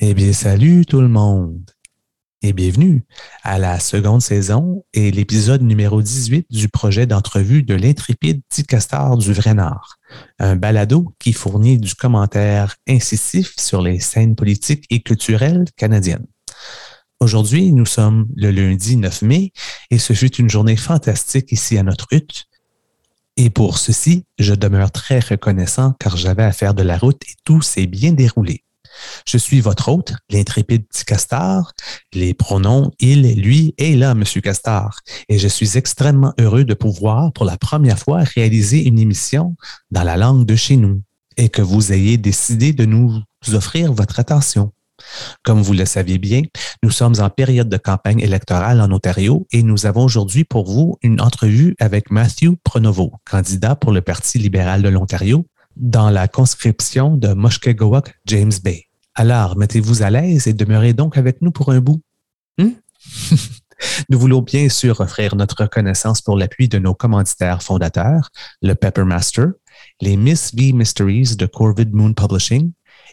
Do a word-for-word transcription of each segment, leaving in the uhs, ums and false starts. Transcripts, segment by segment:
Eh bien, salut tout le monde et bienvenue à la seconde saison et l'épisode numéro dix-huit du projet d'entrevue de l'intrépide Petit Castard du Vrai Nord, un balado qui fournit du commentaire incisif sur les scènes politiques et culturelles canadiennes. Aujourd'hui, nous sommes le lundi neuf mai et ce fut une journée fantastique ici à notre hutte. Et pour ceci, je demeure très reconnaissant car j'avais à faire de la route et tout s'est bien déroulé. Je suis votre hôte, l'intrépide Petit Castard, les pronoms « il », « lui » et « là », Monsieur Castard. Et je suis extrêmement heureux de pouvoir, pour la première fois, réaliser une émission dans la langue de chez nous et que vous ayez décidé de nous offrir votre attention. Comme vous le saviez bien, nous sommes en période de campagne électorale en Ontario et nous avons aujourd'hui pour vous une entrevue avec Matthew Pronovost, candidat pour le Parti libéral de l'Ontario, dans la conscription de Mushkegowuk James Bay. Alors, mettez-vous à l'aise et demeurez donc avec nous pour un bout. Hmm? Nous voulons bien sûr offrir notre reconnaissance pour l'appui de nos commanditaires fondateurs, le Peppermaster, les Miss V Mysteries de Corvid Moon Publishing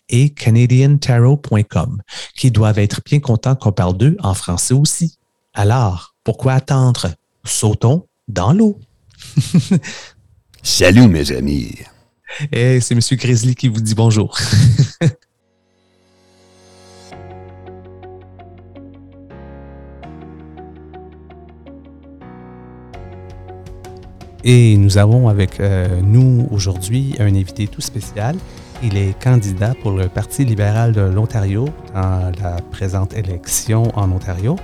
et Canadian Tarot point com, qui doivent être bien contents qu'on parle d'eux en français aussi. Alors, pourquoi attendre? Sautons dans l'eau! Salut mes amis! Et c'est M. Grizzly qui vous dit bonjour. Et nous avons avec euh, nous aujourd'hui un invité tout spécial. Il est candidat pour le Parti libéral de l'Ontario dans la présente élection en Ontario.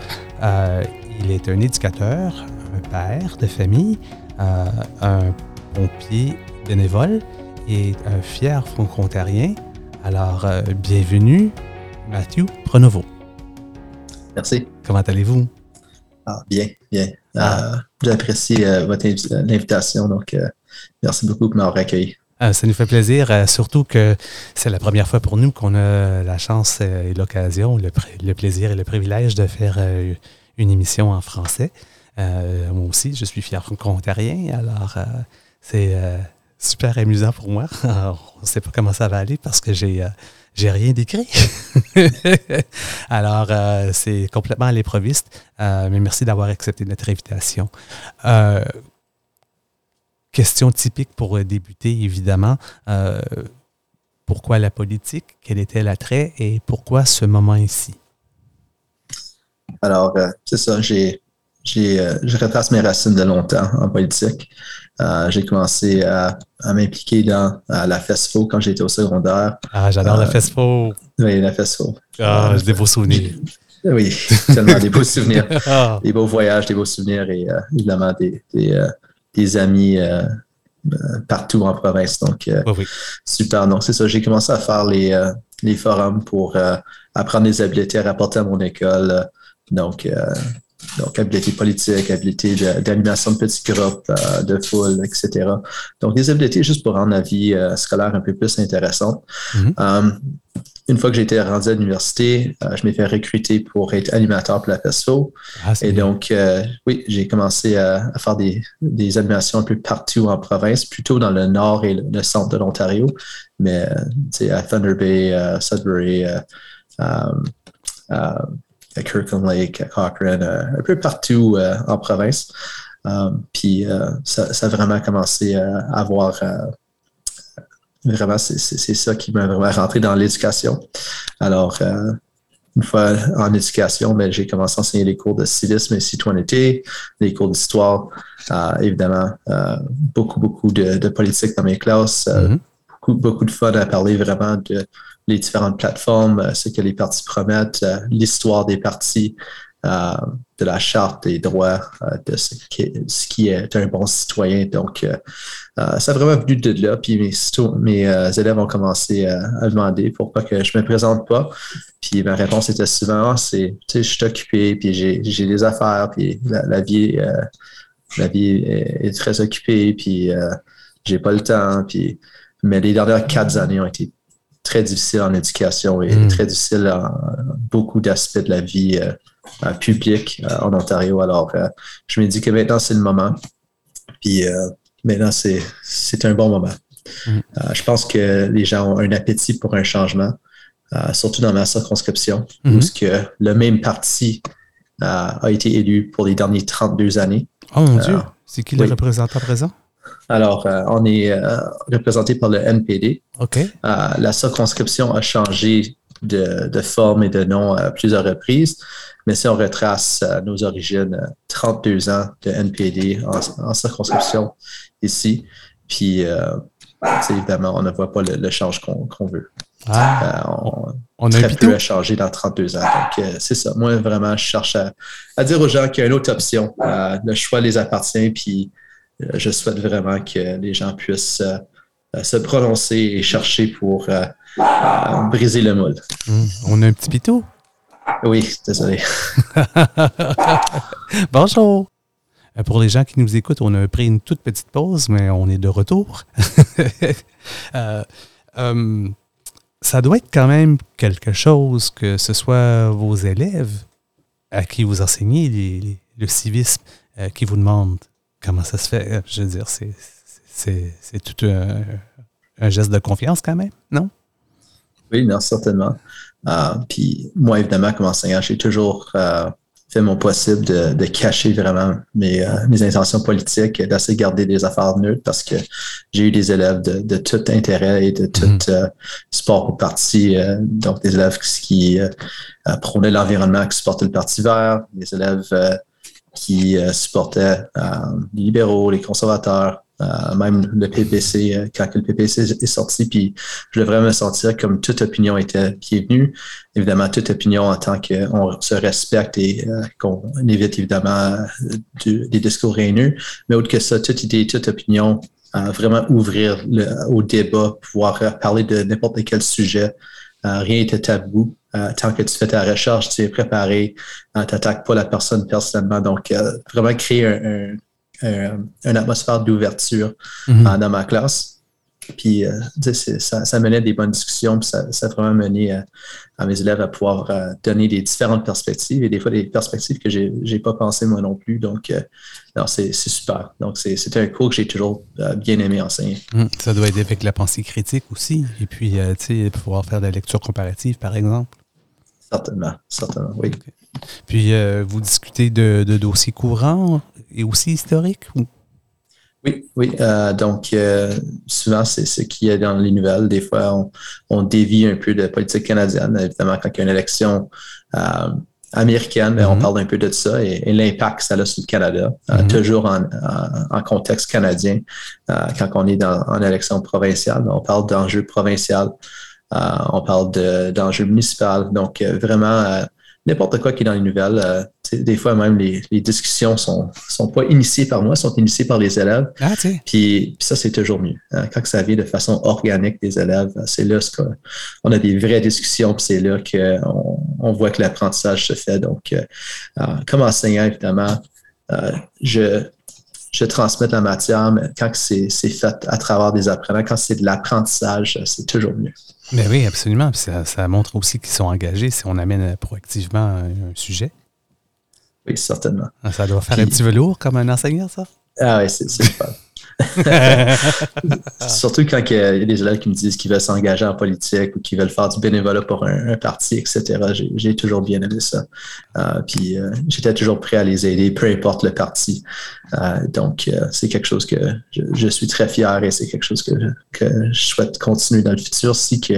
Euh, il est un éducateur, un père de famille, euh, un pompier bénévole et un fier franco-ontarien. Alors, euh, bienvenue, Matthew Pronovost. Merci. Comment allez-vous? Ah, bien, bien. Euh, j'apprécie euh, votre invi- l'invitation, donc euh, merci beaucoup de m'avoir accueilli. Euh, ça nous fait plaisir, euh, surtout que c'est la première fois pour nous qu'on a la chance euh, et l'occasion, le, pr- le plaisir et le privilège de faire euh, une émission en français. Euh, moi aussi, je suis fier franco-ontarien, alors euh, c'est euh, super amusant pour moi. Alors, on ne sait pas comment ça va aller parce que j'ai... Euh, J'ai rien décrit. Alors, euh, c'est complètement à l'improviste, euh, mais merci d'avoir accepté notre invitation. Euh, question typique pour débuter, évidemment. Euh, pourquoi la politique? Quel était l'attrait et pourquoi ce moment ici? Alors, euh, c'est ça. J'ai, j'ai, euh, je retrace mes racines de longtemps en politique. Euh, j'ai commencé à, à m'impliquer dans à la FESFO quand j'étais au secondaire. Ah, j'adore euh, la FESFO! Oui, la FESFO. Ah, euh, j'ai des beaux souvenirs. Oui, tellement des beaux souvenirs. Ah. Des beaux voyages, des beaux souvenirs et euh, évidemment des, des, euh, des amis euh, partout en province. Donc, euh, oh, oui. Super. Donc, c'est ça, j'ai commencé à faire les, euh, les forums pour euh, apprendre les habiletés à rapporter à mon école. Donc, euh, Donc, habileté politique, habileté d'animation de petits groupes, euh, de foule, et cetera. Donc, des habiletés juste pour rendre la vie euh, scolaire un peu plus intéressante. Mm-hmm. Um, une fois que j'ai été rendu à l'université, euh, je m'ai fait recruter pour être animateur pour la FESFO. Ah, et bien. donc, euh, oui, j'ai commencé à, à faire des, des animations un peu partout en province, plutôt dans le nord et le centre de l'Ontario, mais à Thunder Bay, à Sudbury, à... à, à à Kirkland Lake, à Cochrane, euh, un peu partout euh, en province. Euh, puis euh, ça, ça a vraiment commencé euh, à avoir... Euh, vraiment, c'est, c'est, c'est ça qui m'a vraiment rentré dans l'éducation. Alors, euh, une fois en éducation, bien, j'ai commencé à enseigner les cours de civisme et citoyenneté, les cours d'histoire, euh, évidemment, euh, beaucoup, beaucoup de, de politique dans mes classes, euh, mm-hmm. beaucoup, beaucoup de fun à parler vraiment de... les différentes plateformes, ce que les partis promettent, l'histoire des partis, euh, de la charte des droits, euh, de ce qui, est, ce qui est un bon citoyen. Donc, euh, euh, ça a vraiment venu de là. Puis mes, mes euh, élèves ont commencé euh, à demander pourquoi que je me présente pas. Puis ma réponse était souvent, oh, c'est, tu sais, je suis occupé, puis j'ai, j'ai des affaires, puis la, la vie, euh, la vie est, est très occupée, puis euh, j'ai pas le temps. Puis, mais les dernières quatre années ont été très difficile en éducation et mmh. très difficile en beaucoup d'aspects de la vie euh, publique euh, en Ontario. Alors, euh, je me dis que maintenant, c'est le moment. Puis euh, maintenant, c'est, c'est un bon moment. Mmh. Euh, je pense que les gens ont un appétit pour un changement. euh, surtout dans ma circonscription, mm-hmm. où ce que le même parti euh, a été élu pour les dernières trente-deux années. Oh mon euh, Dieu! C'est qui le oui. représentant présent? Alors, euh, on est euh, représenté par le N P D. OK. Euh, la circonscription a changé de, de forme et de nom à plusieurs reprises, mais si on retrace euh, nos origines, euh, trente-deux ans de N P D en, en circonscription ici, puis euh, évidemment, on ne voit pas le, le change qu'on, qu'on veut. Ah, euh, on, on a très peu à changer dans trente-deux ans. Donc, euh, c'est ça. Moi, vraiment, je cherche à, à dire aux gens qu'il y a une autre option. Euh, le choix les appartient, puis je souhaite vraiment que les gens puissent euh, se prononcer et chercher pour euh, euh, briser le moule. Mmh, on a un petit pitou. Oui, désolé. Bonjour. Pour les gens qui nous écoutent, on a pris une toute petite pause, mais on est de retour. euh, euh, ça doit être quand même quelque chose que ce soit vos élèves à qui vous enseignez les, les, le civisme euh, qui vous demandent. Comment ça se fait? Je veux dire, c'est, c'est, c'est tout un, un geste de confiance quand même, non? Oui, non, certainement. Euh, puis moi, évidemment, comme enseignant, j'ai toujours euh, fait mon possible de, de cacher vraiment mes, euh, mes intentions politiques et d'essayer de garder des affaires neutres parce que j'ai eu des élèves de, de tout intérêt et de tout mmh. euh, support au parti. Euh, donc, des élèves qui euh, prônaient l'environnement, qui supportaient le Parti vert, des élèves... Euh, qui euh, supportaient euh, les libéraux, les conservateurs, euh, même le P P C, euh, quand le P P C est sorti, puis je devrais me sentir comme toute opinion était bienvenue. Évidemment, toute opinion en tant qu'on se respecte et euh, qu'on évite évidemment du, des discours haineux, mais autre que ça, toute idée, toute opinion, euh, vraiment ouvrir le, au débat, pouvoir parler de n'importe quel sujet, euh, rien n'était tabou. Euh, tant que tu fais ta recherche, tu es préparé, euh, tu n'attaques pas la personne personnellement. Donc, euh, vraiment créer un, un, un, une atmosphère d'ouverture mm-hmm. euh, dans ma classe. Puis, euh, c'est, ça, ça menait des bonnes discussions, puis ça, ça a vraiment mené à, à mes élèves à pouvoir euh, donner des différentes perspectives et des fois des perspectives que j'ai, j'ai pas pensé moi non plus. Donc, euh, non, c'est, c'est super. Donc, c'est, c'était un cours que j'ai toujours euh, bien aimé enseigner. Mmh, ça doit aider avec la pensée critique aussi. Et puis, euh, tu sais, pouvoir faire de la lecture comparative, par exemple. Certainement, certainement, oui. Okay. Puis, euh, vous discutez de, de dossiers courants et aussi historiques ou? Oui, oui. Euh, donc, euh, souvent, c'est ce qu'il y a dans les nouvelles. Des fois, on, on dévie un peu de politique canadienne. Évidemment, quand il y a une élection euh, américaine, mm-hmm. on parle un peu de ça et, et l'impact que ça a sur le Canada, mm-hmm. euh, toujours en, en, en contexte canadien. Euh, quand on est dans, en élection provinciale, on parle d'enjeux provinciaux, euh, on parle de, d'enjeux municipaux. Donc, euh, vraiment... Euh, n'importe quoi qui est dans les nouvelles. Euh, des fois, même, les, les discussions ne sont, sont pas initiées par moi, sont initiées par les élèves. Ah, puis, puis ça, c'est toujours mieux. Hein. Quand ça vient de façon organique des élèves, c'est là qu'on a des vraies discussions, puis c'est là qu'on on voit que l'apprentissage se fait. Donc, euh, comme enseignant, évidemment, euh, je... je transmets la matière, mais quand c'est, c'est fait à travers des apprenants, quand c'est de l'apprentissage, c'est toujours mieux. Mais oui, absolument. Puis ça, ça montre aussi qu'ils sont engagés si on amène proactivement un, un sujet. Oui, certainement. Ça doit faire puis, un petit velours comme un enseignant, ça? Ah oui, c'est, c'est super. Surtout quand il y a des élèves qui me disent qu'ils veulent s'engager en politique ou qu'ils veulent faire du bénévolat pour un, un parti, et cetera. J'ai, j'ai toujours bien aimé ça. Euh, puis euh, j'étais toujours prêt à les aider, peu importe le parti. Euh, donc, euh, c'est quelque chose que je, je suis très fier et c'est quelque chose que, que je souhaite continuer dans le futur si que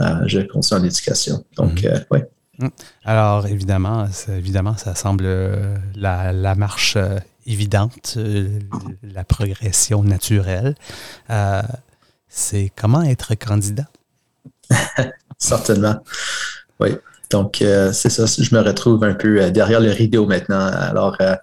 euh, je continue en éducation. Donc, mm-hmm. euh, oui. Alors, évidemment, évidemment, ça semble euh, la, la marche euh, évidente, euh, la progression naturelle. Euh, c'est comment être candidat? Certainement, oui. Donc, euh, c'est ça, je me retrouve un peu euh, derrière le rideau maintenant. Alors, euh,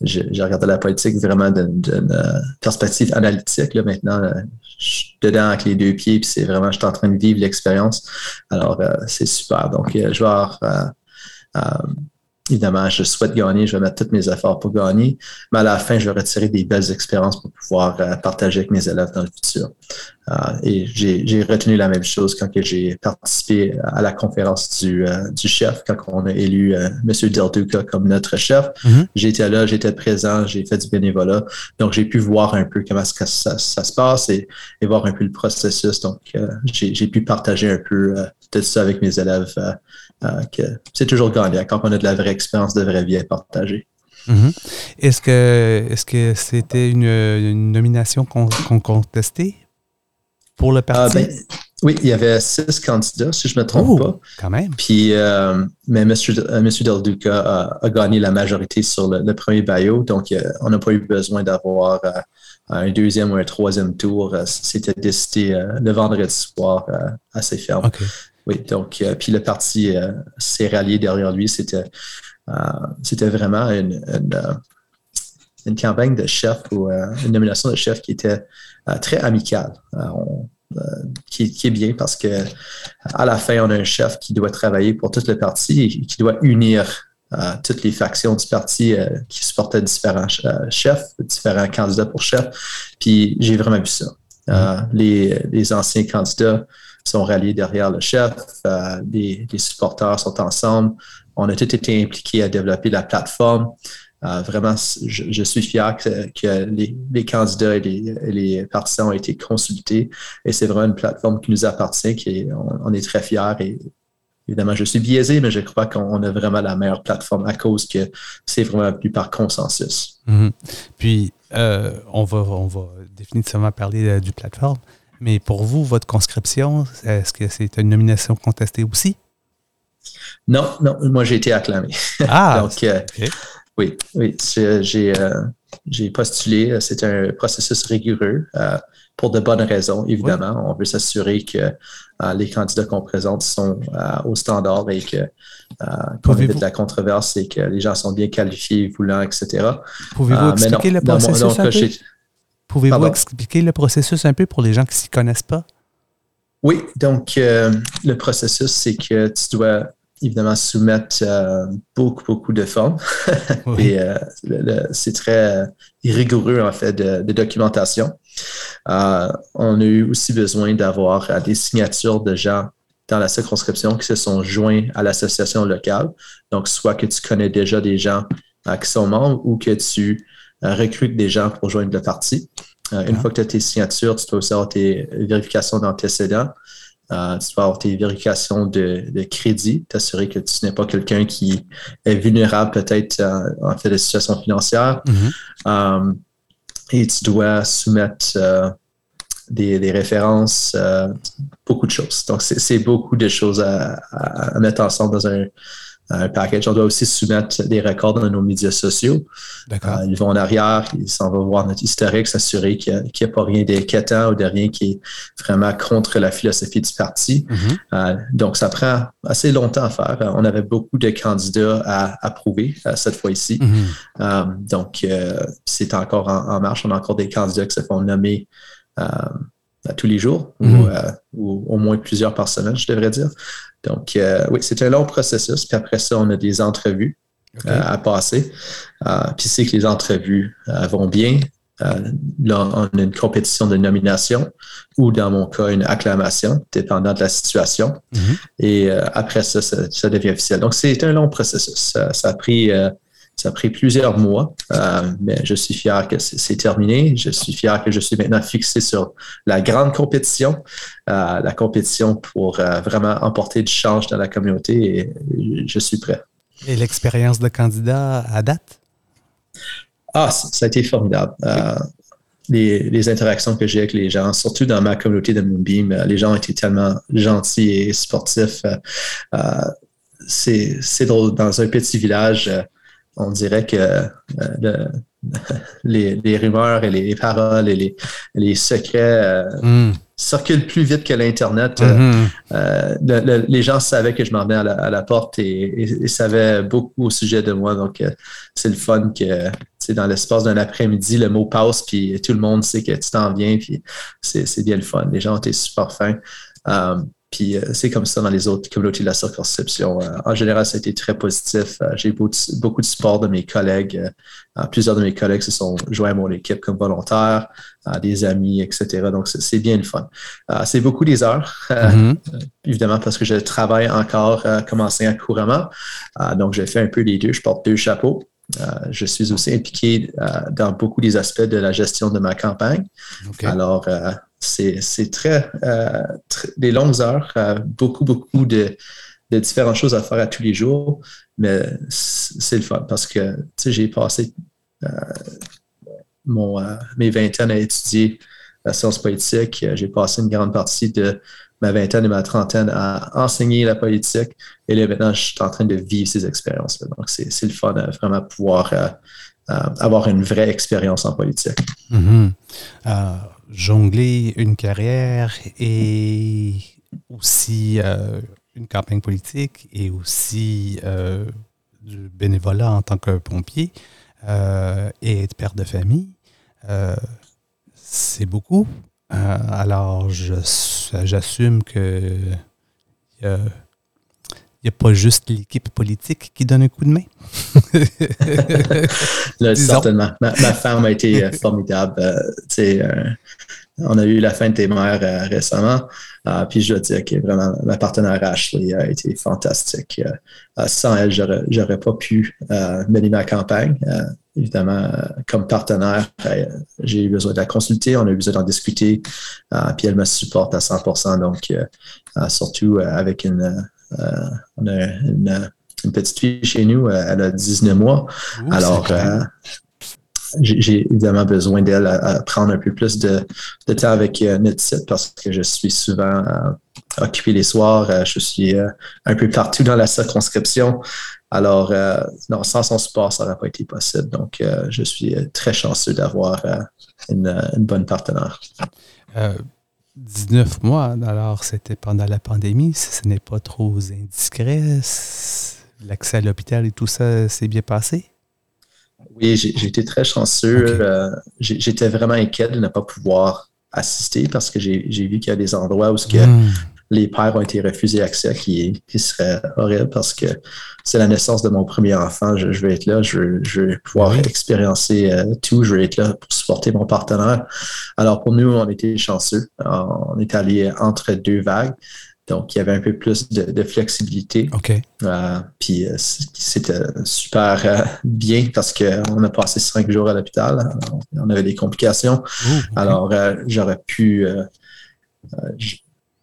je, je regarde la politique vraiment d'une, d'une euh, perspective analytique. Là, maintenant, euh, je suis dedans avec les deux pieds, puis c'est vraiment, je suis en train de vivre l'expérience. Alors, euh, c'est super. Donc, euh, je vais avoir... Euh, euh, Évidemment, je souhaite gagner, je vais mettre tous mes efforts pour gagner, mais à la fin, je vais retirer des belles expériences pour pouvoir euh, partager avec mes élèves dans le futur. Euh, et j'ai, j'ai retenu la même chose quand que j'ai participé à la conférence du, euh, du chef, quand on a élu euh, M. Del Duca comme notre chef. Mm-hmm. J'étais là, j'étais présent, j'ai fait du bénévolat, donc j'ai pu voir un peu comment ça, ça, ça se passe et, et voir un peu le processus. Donc, euh, j'ai, j'ai pu partager un peu euh, tout ça avec mes élèves, euh, euh, que c'est toujours gagnant quand on a de la vraie expérience, de vraie vie à partager. Mm-hmm. Est-ce que est-ce que c'était une, une nomination qu'on, qu'on contestait pour le parti? Ah, ben, oui, il y avait six candidats, si je ne me trompe oh, pas. Quand même. Puis, euh, mais M. Del Duca a, a gagné la majorité sur le, le premier baillot, donc euh, on n'a pas eu besoin d'avoir euh, un deuxième ou un troisième tour. Euh, c'était décidé euh, le vendredi soir euh, à ses fermes. Okay. Oui, donc, euh, puis le parti euh, s'est rallié derrière lui. C'était, euh, c'était vraiment une, une, une campagne de chef ou euh, une nomination de chef qui était euh, très amicale. Euh, on, euh, qui, qui est bien parce que à la fin, on a un chef qui doit travailler pour tout le parti et qui doit unir euh, toutes les factions du parti euh, qui supportaient différents euh, chefs, différents candidats pour chef. Puis j'ai vraiment vu ça. Euh, les, les anciens candidats sont ralliés derrière le chef, euh, les, les supporters sont ensemble. On a tous été impliqués à développer la plateforme. Euh, vraiment, je, je suis fier que, que les, les candidats et les, les partisans ont été consultés et c'est vraiment une plateforme qui nous appartient, qui est, on, on est très fiers et évidemment, je suis biaisé, mais je crois qu'on a vraiment la meilleure plateforme à cause que c'est vraiment plus par consensus. Mmh. Puis, euh, on va, on va définitivement parler euh, du plateforme, mais pour vous, votre conscription, est-ce que c'est une nomination contestée aussi? Non, non, moi j'ai été acclamé. Ah! Donc, euh, okay. Oui, oui, j'ai, euh, j'ai postulé. C'est un processus rigoureux euh, pour de bonnes raisons, évidemment. Oui. On veut s'assurer que euh, les candidats qu'on présente sont euh, au standard et que, euh, qu'on évite la controverse et que les gens sont bien qualifiés, voulants, et cetera. Pouvez-vous euh, expliquer non, le processus non, non, un peu? Pouvez-vous Pardon? expliquer le processus un peu pour les gens qui ne s'y connaissent pas? Oui, donc euh, le processus, c'est que tu dois... évidemment, soumettre euh, beaucoup, beaucoup de formes. Oui. Et euh, le, le, c'est très euh, rigoureux, en fait, de, de documentation. Euh, on a eu aussi besoin d'avoir euh, des signatures de gens dans la circonscription qui se sont joints à l'association locale. Donc, soit que tu connais déjà des gens euh, qui sont membres ou que tu euh, recrutes des gens pour joindre le parti. Euh, ah. Une fois que tu as tes signatures, tu dois aussi avoir tes vérifications d'antécédents. Euh, tu vas avoir tes vérifications de, de crédit, t'assurer que tu n'es pas quelqu'un qui est vulnérable peut-être euh, en fait des situations financières. Mm-hmm. Euh, et tu dois soumettre euh, des, des références, euh, beaucoup de choses. Donc, c'est, c'est beaucoup de choses à, à, à mettre ensemble dans un, un package. On doit aussi soumettre des records dans nos médias sociaux. D'accord. Euh, ils vont en arrière, ils s'en vont voir notre historique, s'assurer qu'il n'y a, a pas rien d'inquiétant ou de rien qui est vraiment contre la philosophie du parti. Mm-hmm. Euh, donc, ça prend assez longtemps à faire. On avait beaucoup de candidats à approuver cette fois-ci. Mm-hmm. Euh, donc, euh, c'est encore en, en marche. On a encore des candidats qui se font nommer euh, à tous les jours mm-hmm. ou, euh, ou au moins plusieurs par semaine, je devrais dire. Donc, euh, oui, c'est un long processus. Puis après ça, on a des entrevues okay. euh, à passer. Euh, puis c'est que les entrevues euh, vont bien. Euh, là, on a une compétition de nomination ou, dans mon cas, une acclamation, dépendant de la situation. Mm-hmm. Et euh, après ça, ça, ça devient officiel. Donc, c'est un long processus. Ça, ça a pris... Euh, Ça a pris plusieurs mois, euh, mais je suis fier que c'est, c'est terminé. Je suis fier que je suis maintenant fixé sur la grande compétition, euh, la compétition pour euh, vraiment emporter du change dans la communauté et je suis prêt. Et l'expérience de candidat à date? Ah, ça, ça a été formidable. Euh, les, les interactions que j'ai avec les gens, surtout dans ma communauté de Moonbeam, les gens ont été tellement gentils et sportifs. Euh, euh, c'est, c'est drôle, dans un petit village... Euh, on dirait que euh, le, les, les rumeurs et les paroles et les, les secrets euh, mm. circulent plus vite que l'Internet. Mm-hmm. Euh, le, le, les gens savaient que je m'en venais à la, à la porte et, et, et savaient beaucoup au sujet de moi. Donc, euh, c'est le fun que c'est dans l'espace d'un après-midi, le mot passe puis tout le monde sait que tu t'en viens. Puis c'est, c'est bien le fun. Les gens ont été super fins. Um, Puis euh, c'est comme ça dans les autres communautés de la circonscription. Euh, en général, ça a été très positif. Euh, j'ai eu beaucoup, beaucoup de support de mes collègues. Euh, plusieurs de mes collègues se sont joints à mon équipe comme volontaires, euh, des amis, et cetera. Donc, c'est, c'est bien le fun. Euh, c'est beaucoup des heures, euh, mm-hmm. euh, évidemment, parce que je travaille encore euh, comme enseignant couramment. Euh, donc, je fais un peu les deux. Je porte deux chapeaux. Euh, je suis aussi impliqué euh, dans beaucoup des aspects de la gestion de ma campagne. Okay. Alors, euh, c'est, c'est très, euh, très des longues heures, euh, beaucoup, beaucoup de, de différentes choses à faire à tous les jours, mais c'est le fun parce que tu sais, j'ai passé euh, mon, euh, mes vingtaines à étudier la science politique. J'ai passé une grande partie de ma vingtaine et ma trentaine à enseigner la politique. Et là, maintenant, je suis en train de vivre ces expériences-là. Donc, c'est, c'est le fun de vraiment pouvoir euh, euh, avoir une vraie expérience en politique. Mm-hmm. Euh, jongler une carrière et aussi euh, une campagne politique et aussi euh, du bénévolat en tant que pompier euh, et être père de famille. Euh, C'est beaucoup. Euh, alors, je, j'assume que il euh, n'y a pas juste l'équipe politique qui donne un coup de main. Là, certainement. Ma, ma femme a été formidable. Euh, euh, on a eu la fin de tes mères euh, récemment. Euh, puis je dois dire que vraiment, ma partenaire Ashley a été fantastique. Euh, sans elle, j'aurais, j'aurais pas pu euh, mener ma campagne. Euh, Évidemment, comme partenaire, j'ai eu besoin de la consulter, on a eu besoin d'en discuter, euh, puis elle me supporte à cent pour cent. Donc, euh, surtout avec une, euh, on a une, une petite fille chez nous, elle a dix-neuf mois. Ouh, alors, euh, j'ai, j'ai évidemment besoin d'elle à, à prendre un peu plus de, de temps avec euh, Nitsip parce que je suis souvent euh, occupé les soirs, euh, je suis euh, un peu partout dans la circonscription. Alors, euh, non, sans son support, ça n'aurait pas été possible. Donc, euh, je suis très chanceux d'avoir euh, une, une bonne partenaire. Euh, dix-neuf mois, alors c'était pendant la pandémie, si ce n'est pas trop indiscret. L'accès à l'hôpital et tout ça s'est bien passé? Oui, j'ai, j'ai été très chanceux. Okay. Euh, j'ai, j'étais vraiment inquiet de ne pas pouvoir assister parce que j'ai, j'ai vu qu'il y a des endroits où ce que mmh. les pères ont été refusés accès, qui, qui serait horrible parce que c'est la naissance de mon premier enfant. Je, je vais être là, je, je vais pouvoir oui. expérimenter euh, tout. Je vais être là pour supporter mon partenaire. Alors, pour nous, on était chanceux. On est allé entre deux vagues. Donc, il y avait un peu plus de, de flexibilité. OK. Euh, puis, c'était super euh, bien parce qu'on a passé cinq jours à l'hôpital. On avait des complications. Ooh, okay. Alors, euh, j'aurais pu... Euh, euh,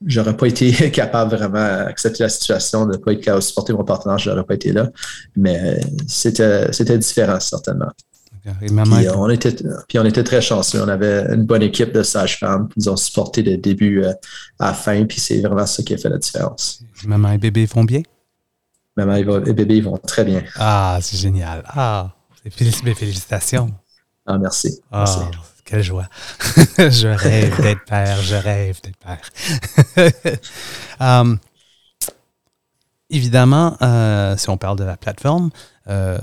J'aurais pas été capable vraiment d'accepter la situation, de ne pas être capable de supporter mon partenaire, j'aurais pas été là. Mais c'était, c'était différent, certainement. Et maman puis, était... On était, puis on était très chanceux. On avait une bonne équipe de sages-femmes qui nous ont supporté de début à la fin, puis c'est vraiment ça qui a fait la différence. Maman et bébé vont bien? Maman et bébé vont très bien. Ah, c'est génial. Ah, mes félicitations. Ah, merci. Ah. Merci. Quelle joie. Je rêve d'être père, je rêve d'être père. um, évidemment, euh, si on parle de la plateforme, euh,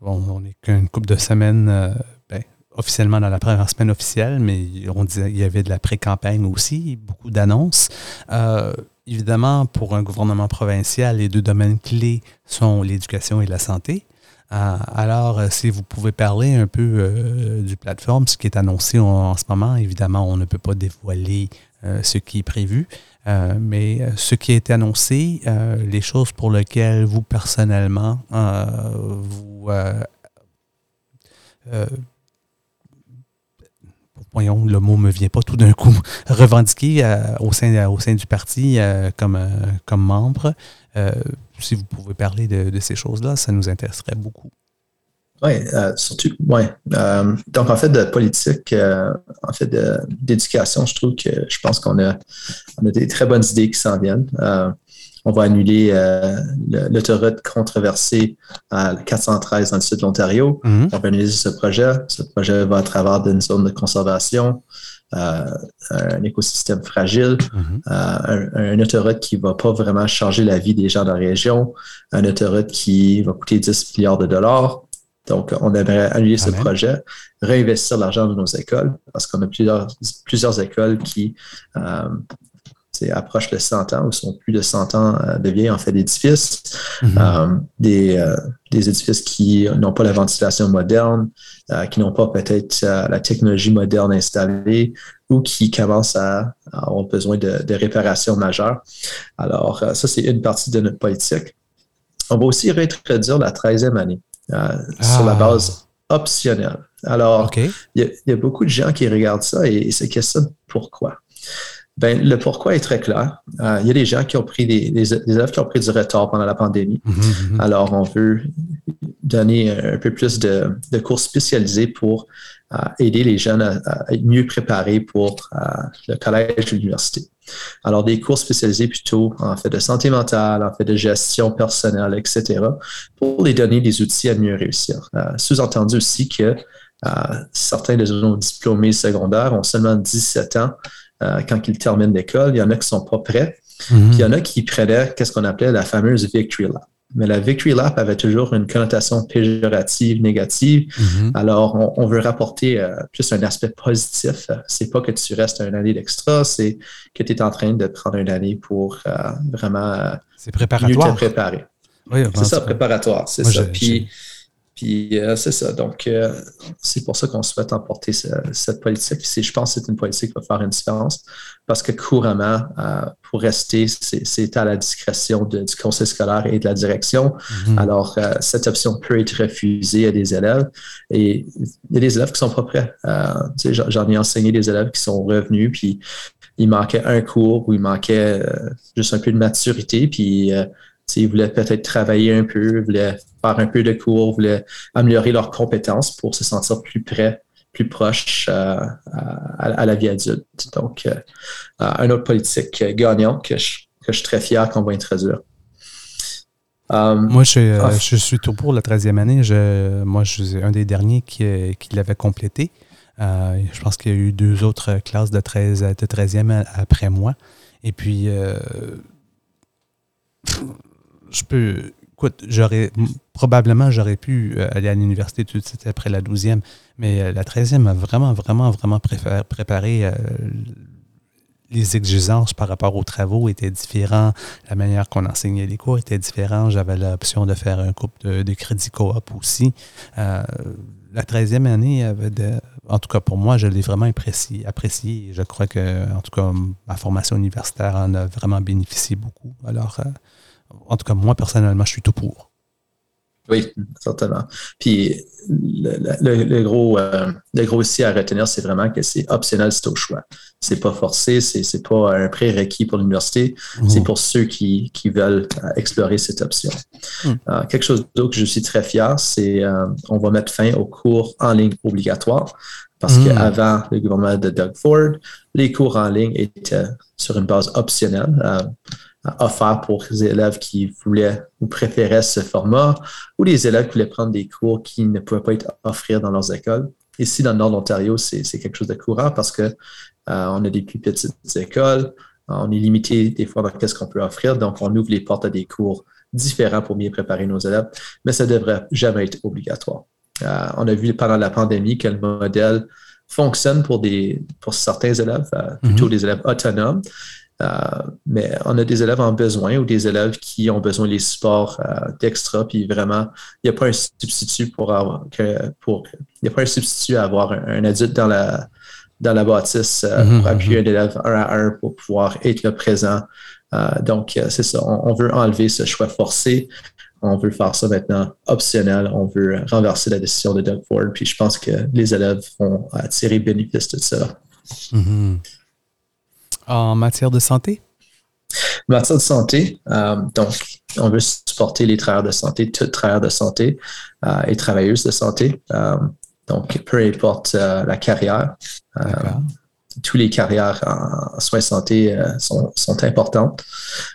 on n'est qu'une couple de semaines, euh, ben, officiellement dans la première semaine officielle, mais on disait qu'il y avait de la pré-campagne aussi, beaucoup d'annonces. Euh, évidemment, pour un gouvernement provincial, les deux domaines clés sont l'éducation et la santé. Alors, si vous pouvez parler un peu euh, du plateforme, ce qui est annoncé en, en ce moment, évidemment, on ne peut pas dévoiler euh, ce qui est prévu, euh, mais ce qui a été annoncé, euh, les choses pour lesquelles vous, personnellement, euh, vous... Euh, euh, voyons, le mot ne me vient pas tout d'un coup, revendiquer euh, au, sein, au sein du parti euh, comme, euh, comme membre. Euh, si vous pouvez parler de, de ces choses-là, ça nous intéresserait beaucoup. Oui, euh, surtout, oui. Euh, donc, en fait, de politique, euh, en fait, de, d'éducation, je trouve que je pense qu'on a, on a des très bonnes idées qui s'en viennent. Euh, on va annuler euh, le, l'autoroute controversée à quatre cent treize dans le sud de l'Ontario. Mm-hmm. On va analyser ce projet. Ce projet va à travers d'une zone de conservation. Euh, un écosystème fragile, mm-hmm. euh, un, un autoroute qui ne va pas vraiment changer la vie des gens de la région, un autoroute qui va coûter dix milliards de dollars. Donc, on aimerait annuler ah, ce même. projet, réinvestir l'argent de nos écoles, parce qu'on a plusieurs, plusieurs écoles qui euh, approchent de cent ans ou sont plus de cent ans euh, de vieilles en fait d'édifices, mm-hmm. euh, des, euh, des édifices qui n'ont pas la ventilation moderne, Euh, qui n'ont pas peut-être euh, la technologie moderne installée ou qui commencent à, à avoir besoin de, de réparations majeures. Alors, euh, ça, c'est une partie de notre politique. On va aussi réintroduire la treizième année euh, ah. sur la base optionnelle. Alors, il okay. y, y a beaucoup de gens qui regardent ça et, et se questionnent pourquoi. Ben, le pourquoi est très clair. Euh, il y a des gens qui ont pris des, des, des élèves qui ont pris du retard pendant la pandémie. Mmh, mmh. Alors, on veut donner un peu plus de, de cours spécialisés pour euh, aider les jeunes à, à être mieux préparés pour euh, le collège ou l'université. Alors, des cours spécialisés plutôt en fait de santé mentale, en fait de gestion personnelle, et cetera, pour les donner des outils à mieux réussir. Euh, sous-entendu aussi que euh, certains de nos diplômés secondaires ont seulement dix-sept ans quand ils terminent l'école. Il y en a qui ne sont pas prêts. Mm-hmm. Puis il y en a qui prenaient ce qu'on appelait la fameuse Victory Lap. Mais la Victory Lap avait toujours une connotation péjorative, négative. Mm-hmm. Alors, on, on veut rapporter euh, plus un aspect positif. C'est pas que tu restes une année d'extra, c'est que tu es en train de prendre une année pour euh, vraiment euh, c'est préparatoire. Mieux te préparer. Oui, c'est ben, ça, c'est... préparatoire. C'est Moi, ça. J'ai... Puis, Puis euh, c'est ça. Donc, euh, c'est pour ça qu'on souhaite emporter ce, cette politique. Puis je pense que c'est une politique qui va faire une différence parce que couramment, euh, pour rester, c'est, c'est à la discrétion de, du conseil scolaire et de la direction. Mmh. Alors, euh, cette option peut être refusée à des élèves. Et il y a des élèves qui sont pas prêts. Euh, tu sais, j'en, j'en ai enseigné des élèves qui sont revenus, puis il manquait un cours ou il manquait euh, juste un peu de maturité, puis... Euh, ils voulaient peut-être travailler un peu, voulaient faire un peu de cours, voulaient améliorer leurs compétences pour se sentir plus près, plus proche euh, à, à la vie adulte. Donc, euh, un autre politique gagnant que je, que je suis très fier qu'on va introduire. Um, moi, je, euh, enfin, je suis tout pour la treizième année. Je, moi, je suis un des derniers qui, qui l'avait complété. Euh, je pense qu'il y a eu deux autres classes de, treize, de treizième après moi. Et puis... Euh, Je peux, écoute, j'aurais, probablement j'aurais pu aller à l'université tout de suite après la douzième, mais la treizième m'a vraiment, vraiment, vraiment préféré, préparé. Euh, les exigences par rapport aux travaux étaient différentes, la manière qu'on enseignait les cours était différente, j'avais l'option de faire un couple de, de crédits coop aussi. Euh, la treizième année, avait de, en tout cas pour moi, je l'ai vraiment apprécié, apprécié. Je crois que, en tout cas, ma formation universitaire en a vraiment bénéficié beaucoup. Alors, euh, en tout cas, moi, personnellement, je suis tout pour. Oui, certainement. Puis, le, le, le, gros, euh, le gros ici à retenir, c'est vraiment que c'est optionnel, c'est au choix. C'est pas forcé, c'est, c'est pas un prérequis pour l'université. Mmh. C'est pour ceux qui, qui veulent explorer cette option. Mmh. Euh, quelque chose d'autre que je suis très fier, c'est euh, on va mettre fin aux cours en ligne obligatoires. Parce mmh. qu'avant le gouvernement de Doug Ford, les cours en ligne étaient sur une base optionnelle. Euh, offert pour les élèves qui voulaient ou préféraient ce format ou les élèves qui voulaient prendre des cours qui ne pouvaient pas être offerts dans leurs écoles. Ici, dans le nord de l'Ontario, c'est, c'est quelque chose de courant parce que euh, on a des plus petites écoles, on est limité des fois dans ce qu'on peut offrir, donc on ouvre les portes à des cours différents pour mieux préparer nos élèves, mais ça ne devrait jamais être obligatoire. Euh, on a vu pendant la pandémie que le modèle fonctionne pour, des, pour certains élèves, euh, plutôt mm-hmm. des élèves autonomes, Euh, mais on a des élèves en besoin ou des élèves qui ont besoin des supports euh, d'extra, puis vraiment, il n'y a pas un substitut pour avoir que, pour il n'y a pas un substitut à avoir un, un adulte dans la dans la bâtisse euh, mm-hmm. pour appuyer un élève un à un pour pouvoir être le présent. Euh, donc, euh, c'est ça, on, on veut enlever ce choix forcé. On veut faire ça maintenant optionnel. On veut renverser la décision de Doug Ford, puis je pense que les élèves vont tirer bénéfice de ça. Mm-hmm. En matière de santé? En matière de santé, euh, donc, on veut supporter les travailleurs de santé, tous les travailleurs de santé euh, et travailleuses de santé. Euh, donc, peu importe euh, la carrière, euh, toutes les carrières en soins santé euh, sont, sont importantes.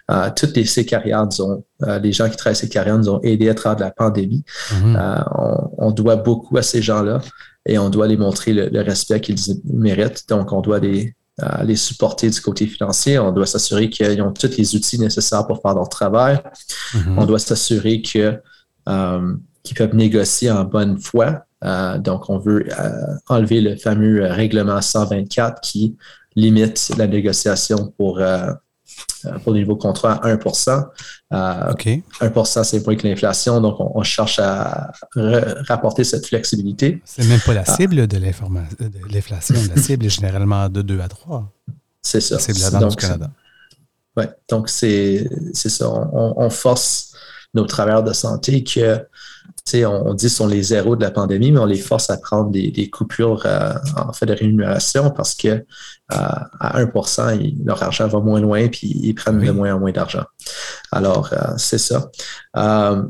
Euh, toutes les, ces carrières, disons, euh, les gens qui travaillent ces carrières nous ont aidés à travers la pandémie. Mmh. Euh, on, on doit beaucoup à ces gens-là et on doit les montrer le, le respect qu'ils méritent. Donc, on doit les Euh, les supporter du côté financier. On doit s'assurer qu'ils ont tous les outils nécessaires pour faire leur travail. Mm-hmm. On doit s'assurer que, euh, qu'ils peuvent négocier en bonne foi. Euh, donc, on veut euh, enlever le fameux Règlement cent vingt-quatre qui limite la négociation pour, euh, pour les nouveaux contrats à un pour cent. Euh, okay. un pour cent, c'est moins que l'inflation. Donc, on, on cherche à re- rapporter cette flexibilité. C'est même pas la cible ah. de, de l'inflation. La cible est généralement de deux à trois. C'est ça. La cible à vente du Canada. Oui, donc c'est, c'est ça. On, on force nos travailleurs de santé que sais, on dit que ce sont les zéros de la pandémie, mais on les force à prendre des, des coupures euh, en fait de rémunération parce que euh, à un pour cent, ils, leur argent va moins loin puis ils prennent oui. de moins en moins d'argent. Alors, euh, c'est ça. Euh,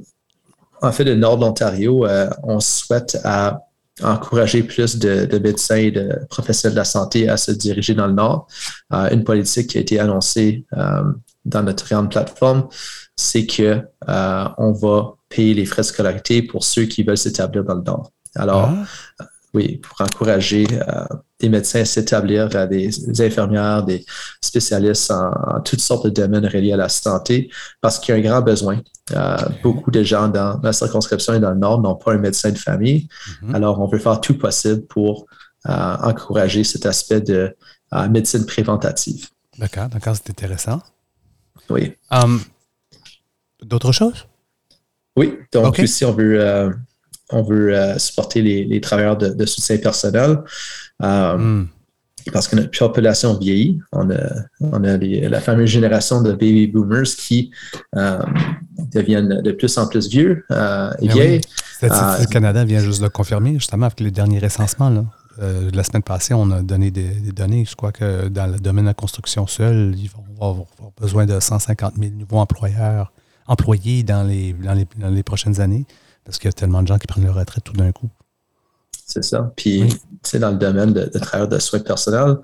en fait, le nord de l'Ontario, euh, on souhaite à encourager plus de, de médecins et de professionnels de la santé à se diriger dans le nord. Euh, une politique qui a été annoncée euh, dans notre grande plateforme, c'est que euh, on va payer les frais de scolarité pour ceux qui veulent s'établir dans le nord. Alors, ah. oui, pour encourager euh, des médecins à s'établir, à des, des infirmières, des spécialistes en, en toutes sortes de domaines reliés à la santé, parce qu'il y a un grand besoin. Euh, beaucoup de gens dans la circonscription et dans le nord n'ont pas un médecin de famille. Mm-hmm. Alors, on veut faire tout possible pour euh, encourager cet aspect de euh, médecine préventative. D'accord, d'accord, c'est intéressant. Oui. Um, d'autres choses? Oui, donc okay. aussi, on veut, euh, on veut euh, supporter les, les travailleurs de, de soutien personnel euh, mm. parce que notre population vieillit. On a, on a les, la fameuse génération de baby boomers qui euh, deviennent de plus en plus vieux euh, et vieilles. Oui. Euh, le Canada vient juste de le confirmer, justement, avec les derniers recensements, là. Euh, la semaine passée, on a donné des, des données. Je crois que dans le domaine de la construction seule, ils vont avoir, avoir besoin de cent cinquante mille nouveaux employeurs, employés dans les, dans les, dans les prochaines années, parce qu'il y a tellement de gens qui prennent leur retraite tout d'un coup. C'est ça. Puis, oui. tu sais, dans le domaine de, de travailleurs de soins personnels,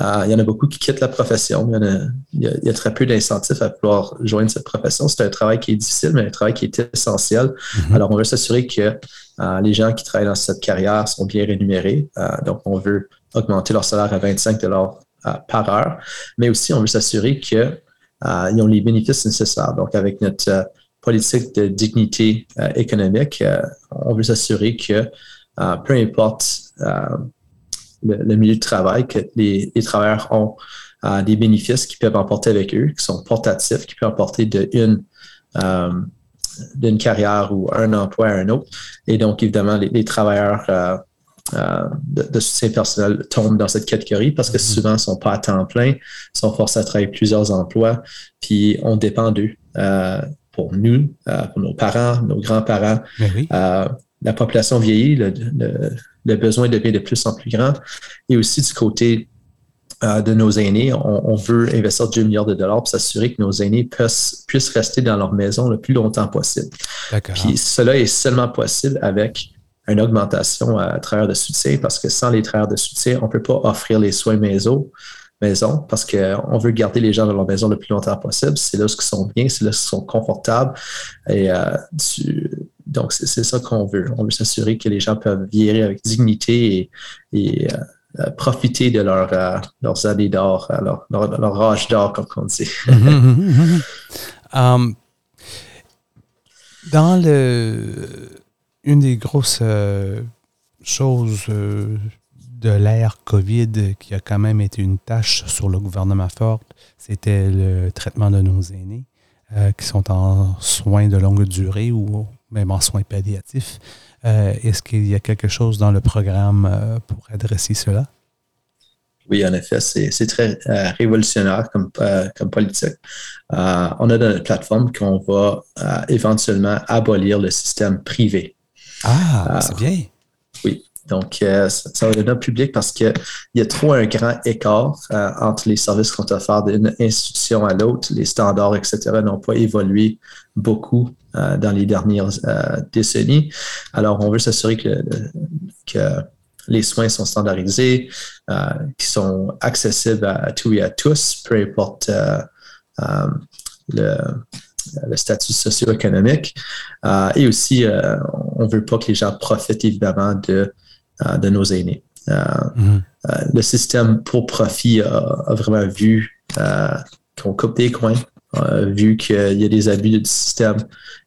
euh, il y en a beaucoup qui quittent la profession. Il y en a, il y a, il y a très peu d'incentifs à pouvoir joindre cette profession. C'est un travail qui est difficile, mais un travail qui est essentiel. Mm-hmm. Alors, on veut s'assurer que euh, les gens qui travaillent dans cette carrière sont bien rémunérés. Euh, donc, on veut augmenter leur salaire à vingt-cinq dollars euh, par heure, mais aussi, on veut s'assurer qu'ils euh, ont les bénéfices nécessaires. Donc, avec notre euh, politique de dignité euh, économique, euh, on veut s'assurer que Uh, peu importe uh, le, le milieu de travail, que les, les travailleurs ont uh, des bénéfices qu'ils peuvent emporter avec eux, qui sont portatifs, qui peuvent emporter de une, um, d'une carrière ou un emploi à un autre. Et donc, évidemment, les, les travailleurs uh, uh, de, de soutien personnel tombent dans cette catégorie parce que souvent, ils ne sont pas à temps plein, ils sont forcés à travailler plusieurs emplois, puis on dépend d'eux uh, pour nous, uh, pour nos parents, nos grands-parents. Mais oui. uh, La population vieillit, le, le, le besoin devient de plus en plus grand. Et aussi du côté euh, de nos aînés, on, on veut investir deux milliards de dollars pour s'assurer que nos aînés puissent, puissent rester dans leur maison le plus longtemps possible. D'accord. Puis cela est seulement possible avec une augmentation à travers de soutien, parce que sans les travailleurs de soutien, on ne peut pas offrir les soins maison, maison parce qu'on veut garder les gens dans leur maison le plus longtemps possible. C'est là où ils sont bien, c'est là où ils sont confortables. Et euh, tu... Donc, c'est, c'est ça qu'on veut. On veut s'assurer que les gens peuvent vieillir avec dignité et, et euh, profiter de leur, euh, leurs années d'or, leur, leur, leur âge d'or, comme on dit. mm-hmm. um, dans le... Une des grosses euh, choses euh, de l'ère COVID qui a quand même été une tâche sur le gouvernement Ford, c'était le traitement de nos aînés euh, qui sont en soins de longue durée ou même en soins palliatifs. Euh, est-ce qu'il y a quelque chose dans le programme euh, pour adresser cela? Oui, en effet, c'est, c'est très euh, révolutionnaire comme, euh, comme politique. Euh, on a dans notre plateforme qu'on va euh, éventuellement abolir le système privé. Ah, euh, c'est bien. Oui, donc euh, ça, ça va devenir public parce qu'il y a trop un grand écart euh, entre les services qu'on offre d'une institution à l'autre. Les standards, et cetera, n'ont pas évolué beaucoup euh, dans les dernières euh, décennies. Alors, on veut s'assurer que, que les soins sont standardisés, euh, qu'ils sont accessibles à, à tous et à tous, peu importe euh, euh, le, le statut socio-économique. Euh, et aussi, euh, on ne veut pas que les gens profitent évidemment de, euh, de nos aînés. Euh, mmh. euh, le système pour profit a, a vraiment vu euh, qu'on coupe des coins. Euh, vu qu'il y a des abus du système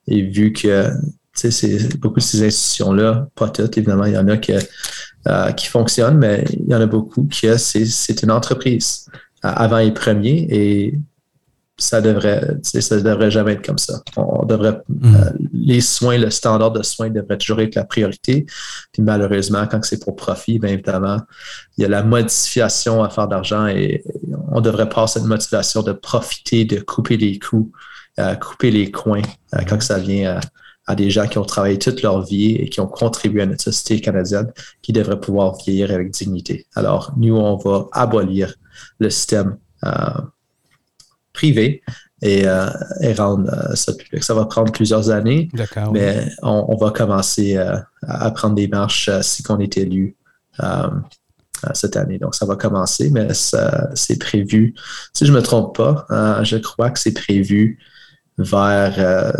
et vu que c'est, beaucoup de ces institutions-là, pas toutes, évidemment, il y en a que, euh, qui fonctionnent, mais il y en a beaucoup que c'est, c'est une entreprise euh, avant les premiers et ça devrait, ça devrait jamais être comme ça. On devrait, mmh. euh, les soins, le standard de soins devrait toujours être la priorité. Puis malheureusement, quand c'est pour profit, bien évidemment, il y a la modification à faire d'argent et, et on devrait passer cette motivation de profiter, de couper les coûts, euh, couper les coins euh, quand ça vient à, à des gens qui ont travaillé toute leur vie et qui ont contribué à notre société canadienne, qui devraient pouvoir vieillir avec dignité. Alors, nous, on va abolir le système euh, privé et, euh, et rendre euh, ça public. Ça va prendre plusieurs années, D'accord, mais oui. on, on va commencer euh, à prendre des marches euh, si on est élu euh, cette année. Donc, ça va commencer, mais ça, c'est prévu, si je ne me trompe pas, euh, je crois que c'est prévu vers euh,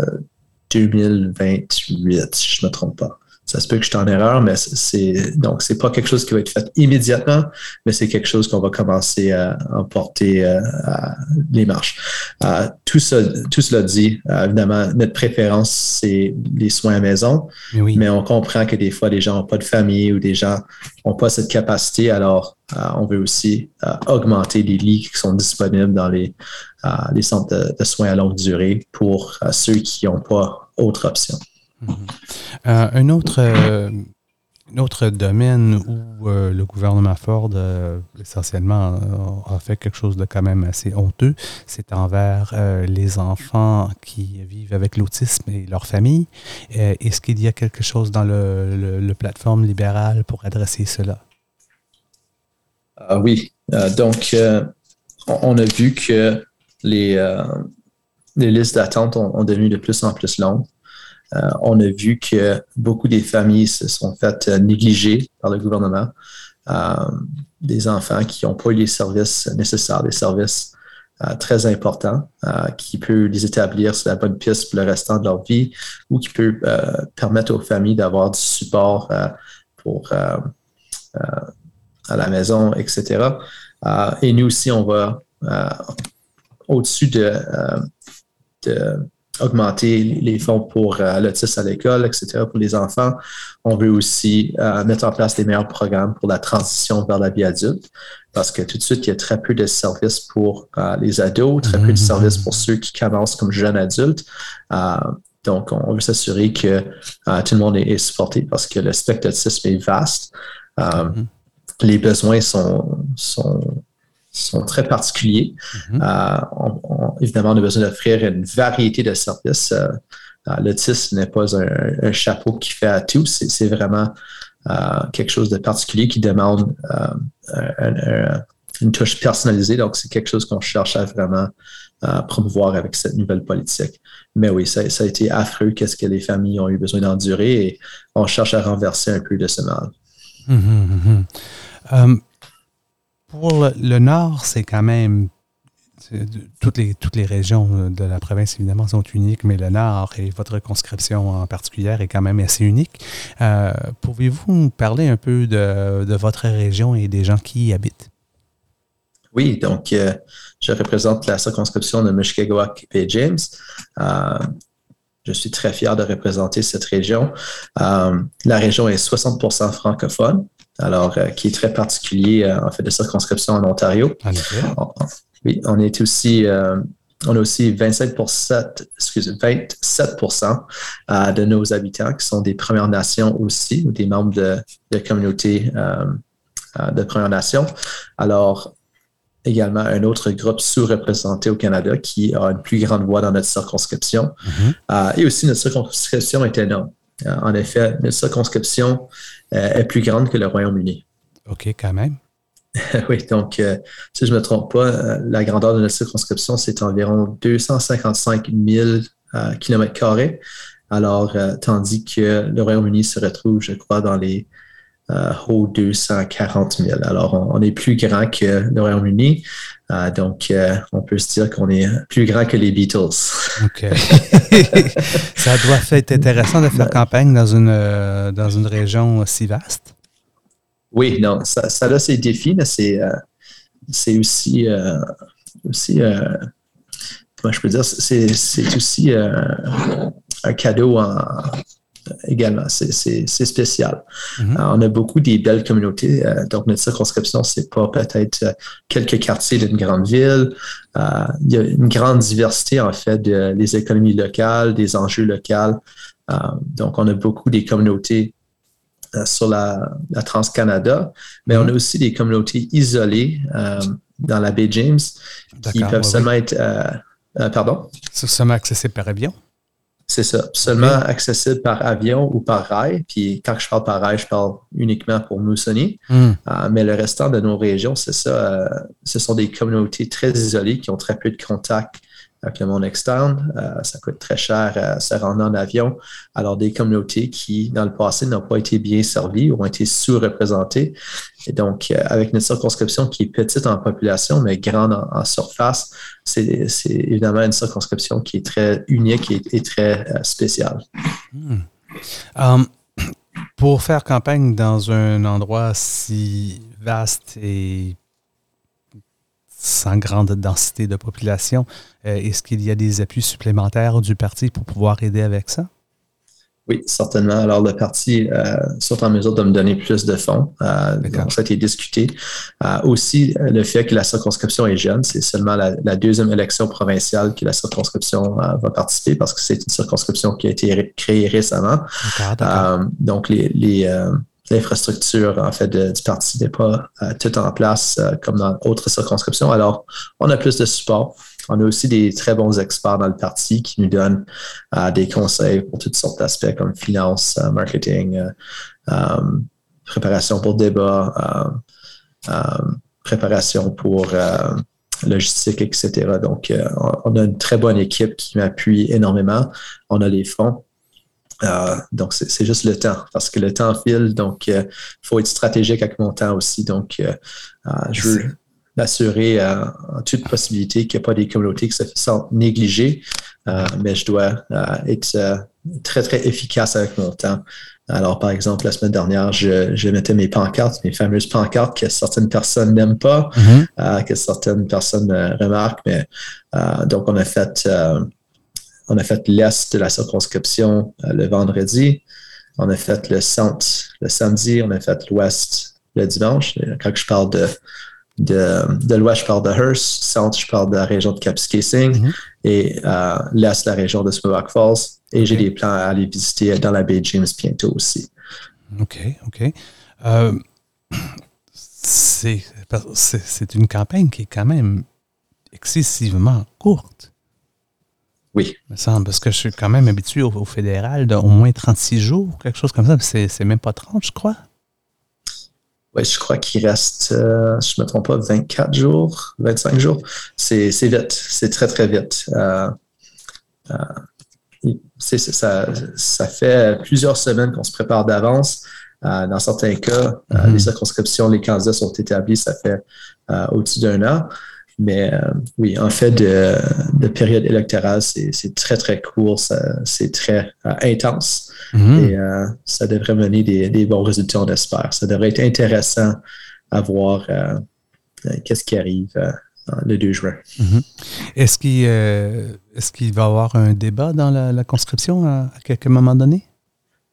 deux mille vingt-huit, si je ne me trompe pas. Ça se peut que je suis en erreur, mais c'est donc c'est pas quelque chose qui va être fait immédiatement, mais c'est quelque chose qu'on va commencer à emporter euh, à les marches. Euh, tout, ça, tout cela dit, euh, évidemment, notre préférence, c'est les soins à maison, mais, oui. mais on comprend que des fois, les gens n'ont pas de famille ou des gens n'ont pas cette capacité, alors euh, on veut aussi euh, augmenter les lits qui sont disponibles dans les, euh, les centres de, de soins à longue durée pour euh, ceux qui n'ont pas autre option. Mmh. Euh, un autre, euh, un autre domaine où euh, le gouvernement Ford, euh, essentiellement, a, a fait quelque chose de quand même assez honteux, c'est envers euh, les enfants qui vivent avec l'autisme et leur famille. Euh, est-ce qu'il y a quelque chose dans le, le, le plateforme libérale pour adresser cela? Euh, oui. Euh, donc, euh, on a vu que les, euh, les listes d'attente ont, ont devenu de plus en plus longues. Euh, on a vu que beaucoup des familles se sont faites euh, négliger par le gouvernement. Euh, des enfants qui n'ont pas eu les services nécessaires, des services euh, très importants euh, qui peuvent les établir sur la bonne piste pour le restant de leur vie ou qui peuvent euh, permettre aux familles d'avoir du support euh, pour, euh, euh, à la maison, et cetera. Euh, et nous aussi, on va euh, au-dessus de... Euh, de augmenter les fonds pour euh, l'autisme à l'école, et cetera, pour les enfants. On veut aussi euh, mettre en place des meilleurs programmes pour la transition vers la vie adulte, parce que tout de suite, il y a très peu de services pour euh, les ados, très mm-hmm. peu de services pour ceux qui commencent comme jeunes adultes. Euh, donc, on veut s'assurer que euh, tout le monde est, est supporté, parce que le spectre d'autisme est vaste. Euh, mm-hmm. Les besoins sont... sont sont très particuliers. Mm-hmm. Euh, on, on, évidemment, on a besoin d'offrir une variété de services. Euh, l'autisme n'est pas un, un chapeau qui fait à tout. C'est, c'est vraiment euh, quelque chose de particulier qui demande euh, un, un, une touche personnalisée. Donc, c'est quelque chose qu'on cherche à vraiment euh, promouvoir avec cette nouvelle politique. Mais oui, ça, ça a été affreux. Qu'est-ce que les familles ont eu besoin d'endurer? Et on cherche à renverser un peu de ce mal. Mm-hmm, mm-hmm. Um... Pour le, le Nord, c'est quand même... C'est, toutes, les, toutes les régions de la province, évidemment, sont uniques, mais le Nord et votre conscription en particulier est quand même assez unique. Euh, pouvez-vous nous parler un peu de, de votre région et des gens qui y habitent? Oui, donc, euh, je représente la circonscription de Mushkegowuk James Bay. Euh, je suis très fier de représenter cette région. Euh, la région est soixante pour cent francophone. Alors, euh, qui est très particulier, euh, en fait, de circonscription en Ontario. Ah, on, oui, on est aussi, euh, on a aussi vingt-sept pour cent, excusez, vingt-sept pour cent euh, de nos habitants qui sont des Premières Nations aussi, ou des membres de, de communautés euh, de Premières Nations. Alors, également, un autre groupe sous-représenté au Canada qui a une plus grande voix dans notre circonscription. Mm-hmm. Euh, et aussi, notre circonscription est énorme. En effet, notre circonscription euh, est plus grande que le Royaume-Uni. OK, quand même. Oui, donc, euh, si je ne me trompe pas, euh, la grandeur de notre circonscription, c'est environ deux cent cinquante-cinq mille euh, kilomètres carrés. Alors, euh, tandis que le Royaume-Uni se retrouve, je crois, dans les euh, hauts deux cent quarante mille. Alors, on, on est plus grand que le Royaume-Uni. Euh, donc, euh, on peut se dire qu'on est plus grand que les Beatles. OK. Ça doit être intéressant de faire campagne dans une, euh, dans une région si vaste. Oui, non, ça, ça a ses défis, mais c'est, euh, c'est aussi, euh, aussi euh, comment je peux dire, c'est, c'est aussi euh, un cadeau en... Également, c'est, c'est, c'est spécial. Mm-hmm. Euh, on a beaucoup des belles communautés. Euh, donc, notre circonscription, c'est pas peut-être euh, quelques quartiers d'une grande ville. Euh, il y a une grande diversité, en fait, de, des économies locales, des enjeux locaux. Euh, donc, on a beaucoup des communautés euh, sur la, la Trans-Canada, mais mm-hmm. on a aussi des communautés isolées euh, dans la baie James qui D'accord, peuvent ouais, seulement oui. être... Euh, euh, pardon? C'est seulement accessible par avion? C'est ça, seulement okay. accessible par avion ou par rail. Puis quand je parle par rail, je parle uniquement pour Moussonie. Mm. Euh, mais le restant de nos régions, c'est ça. Euh, ce sont des communautés très isolées qui ont très peu de contacts avec le monde externe. Euh, ça coûte très cher à se rendre en avion. Alors, des communautés qui, dans le passé, n'ont pas été bien servies ou ont été sous-représentées. Et donc, euh, avec notre circonscription qui est petite en population, mais grande en, en surface, c'est, c'est évidemment une circonscription qui est très unique et, et très euh, spéciale. Hmm. Um, pour faire campagne dans un endroit si vaste et sans grande densité de population, euh, est-ce qu'il y a des appuis supplémentaires du parti pour pouvoir aider avec ça? Oui, certainement. Alors, le parti euh, sont en mesure de me donner plus de fonds. Euh, donc, ça a été discuté. Euh, aussi, le fait que la circonscription est jeune, c'est seulement la, la deuxième élection provinciale que la circonscription euh, va participer parce que c'est une circonscription qui a été ré- créée récemment. D'accord, d'accord. Euh, donc, les... les euh, l'infrastructure, en fait, de, du parti n'est pas euh, tout en place euh, comme dans d'autres circonscriptions. Alors, on a plus de support. On a aussi des très bons experts dans le parti qui nous donnent euh, des conseils pour toutes sortes d'aspects comme finance, euh, marketing, euh, euh, préparation pour débat, euh, euh, préparation pour euh, logistique, et cetera. Donc, euh, on a une très bonne équipe qui m'appuie énormément. On a les fonds. Euh, donc, c'est, c'est juste le temps, parce que le temps file, donc il euh, faut être stratégique avec mon temps aussi. Donc, euh, euh, je veux m'assurer euh, en toute possibilité qu'il n'y a pas des communautés qui se sentent négligées, euh, mais je dois euh, être euh, très, très efficace avec mon temps. Alors, par exemple, la semaine dernière, je, je mettais mes pancartes, mes fameuses pancartes que certaines personnes n'aiment pas, mm-hmm. euh, que certaines personnes euh, remarquent, mais euh, donc on a fait... Euh, On a fait l'est de la circonscription euh, le vendredi. On a fait le centre le samedi. On a fait l'ouest le dimanche. Et quand je parle de, de, de l'ouest, je parle de Hearst. Centre, je parle de la région de Kapuskasing. Mm-hmm. Et euh, l'est, la région de Swabuck Falls. Et okay. j'ai des plans à aller visiter dans la baie James bientôt aussi. OK, OK. Euh, c'est, c'est, c'est une campagne qui est quand même excessivement courte. Oui. Il me semble, parce que je suis quand même habitué au, au fédéral d'au moins trente-six jours, quelque chose comme ça. C'est, c'est même pas trente, je crois. Oui, je crois qu'il reste, euh, si je ne me trompe pas, vingt-quatre jours, vingt-cinq jours. C'est, c'est vite. C'est très, très vite. Euh, euh, c'est, c'est, ça, ça fait plusieurs semaines qu'on se prépare d'avance. Euh, dans certains cas, mm-hmm. euh, les circonscriptions, les candidats sont établis, ça fait euh, au-dessus d'un an. Mais euh, oui, en fait, de, de période électorale, c'est, c'est très, très court, ça, c'est très euh, intense mmh. et euh, ça devrait mener des, des bons résultats, on espère. Ça devrait être intéressant à voir euh, euh, qu'est-ce qui arrive euh, le deux juin. Mmh. Est-ce qu'il, euh, est-ce qu'il va y avoir un débat dans la, la conscription à, à quelques moments donnés?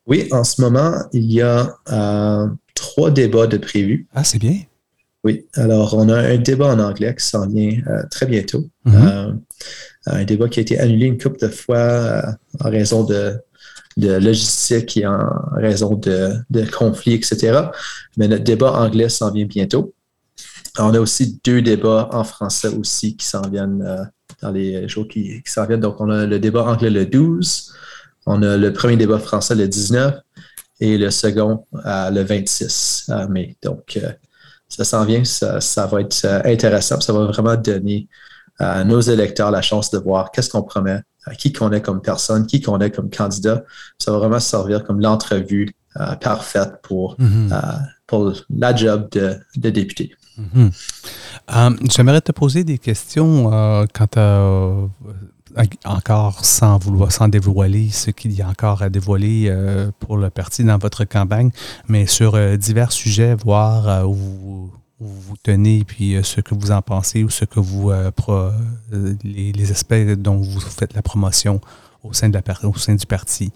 Oui, en ce moment, il y a euh, trois débats de prévus. Ah, c'est bien. Oui, alors on a un débat en anglais qui s'en vient euh, très bientôt. Mm-hmm. Euh, un débat qui a été annulé une couple de fois euh, en raison de, de logistique et en raison de, de conflits, et cetera. Mais notre débat anglais s'en vient bientôt. On a aussi deux débats en français aussi qui s'en viennent euh, dans les jours qui, qui s'en viennent. Donc on a le débat anglais le douze, on a le premier débat français le dix-neuf et le second euh, le vingt-six mai. Donc... Euh, Ça s'en vient, ça, ça va être intéressant, ça va vraiment donner à nos électeurs la chance de voir qu'est-ce qu'on promet, à qui qu'on est comme personne, qui qu'on est comme candidat. Ça va vraiment servir comme l'entrevue euh, parfaite pour, mm-hmm. euh, pour la job de, de député. Mm-hmm. Euh, j'aimerais te poser des questions euh, quant à... encore sans vouloir, sans dévoiler ce qu'il y a encore à dévoiler euh, pour le parti dans votre campagne, mais sur euh, divers sujets, voir euh, où, vous, où vous tenez, puis euh, ce que vous en pensez ou ce que vous euh, pro, euh, les, les aspects dont vous faites la promotion au sein de la au sein du parti.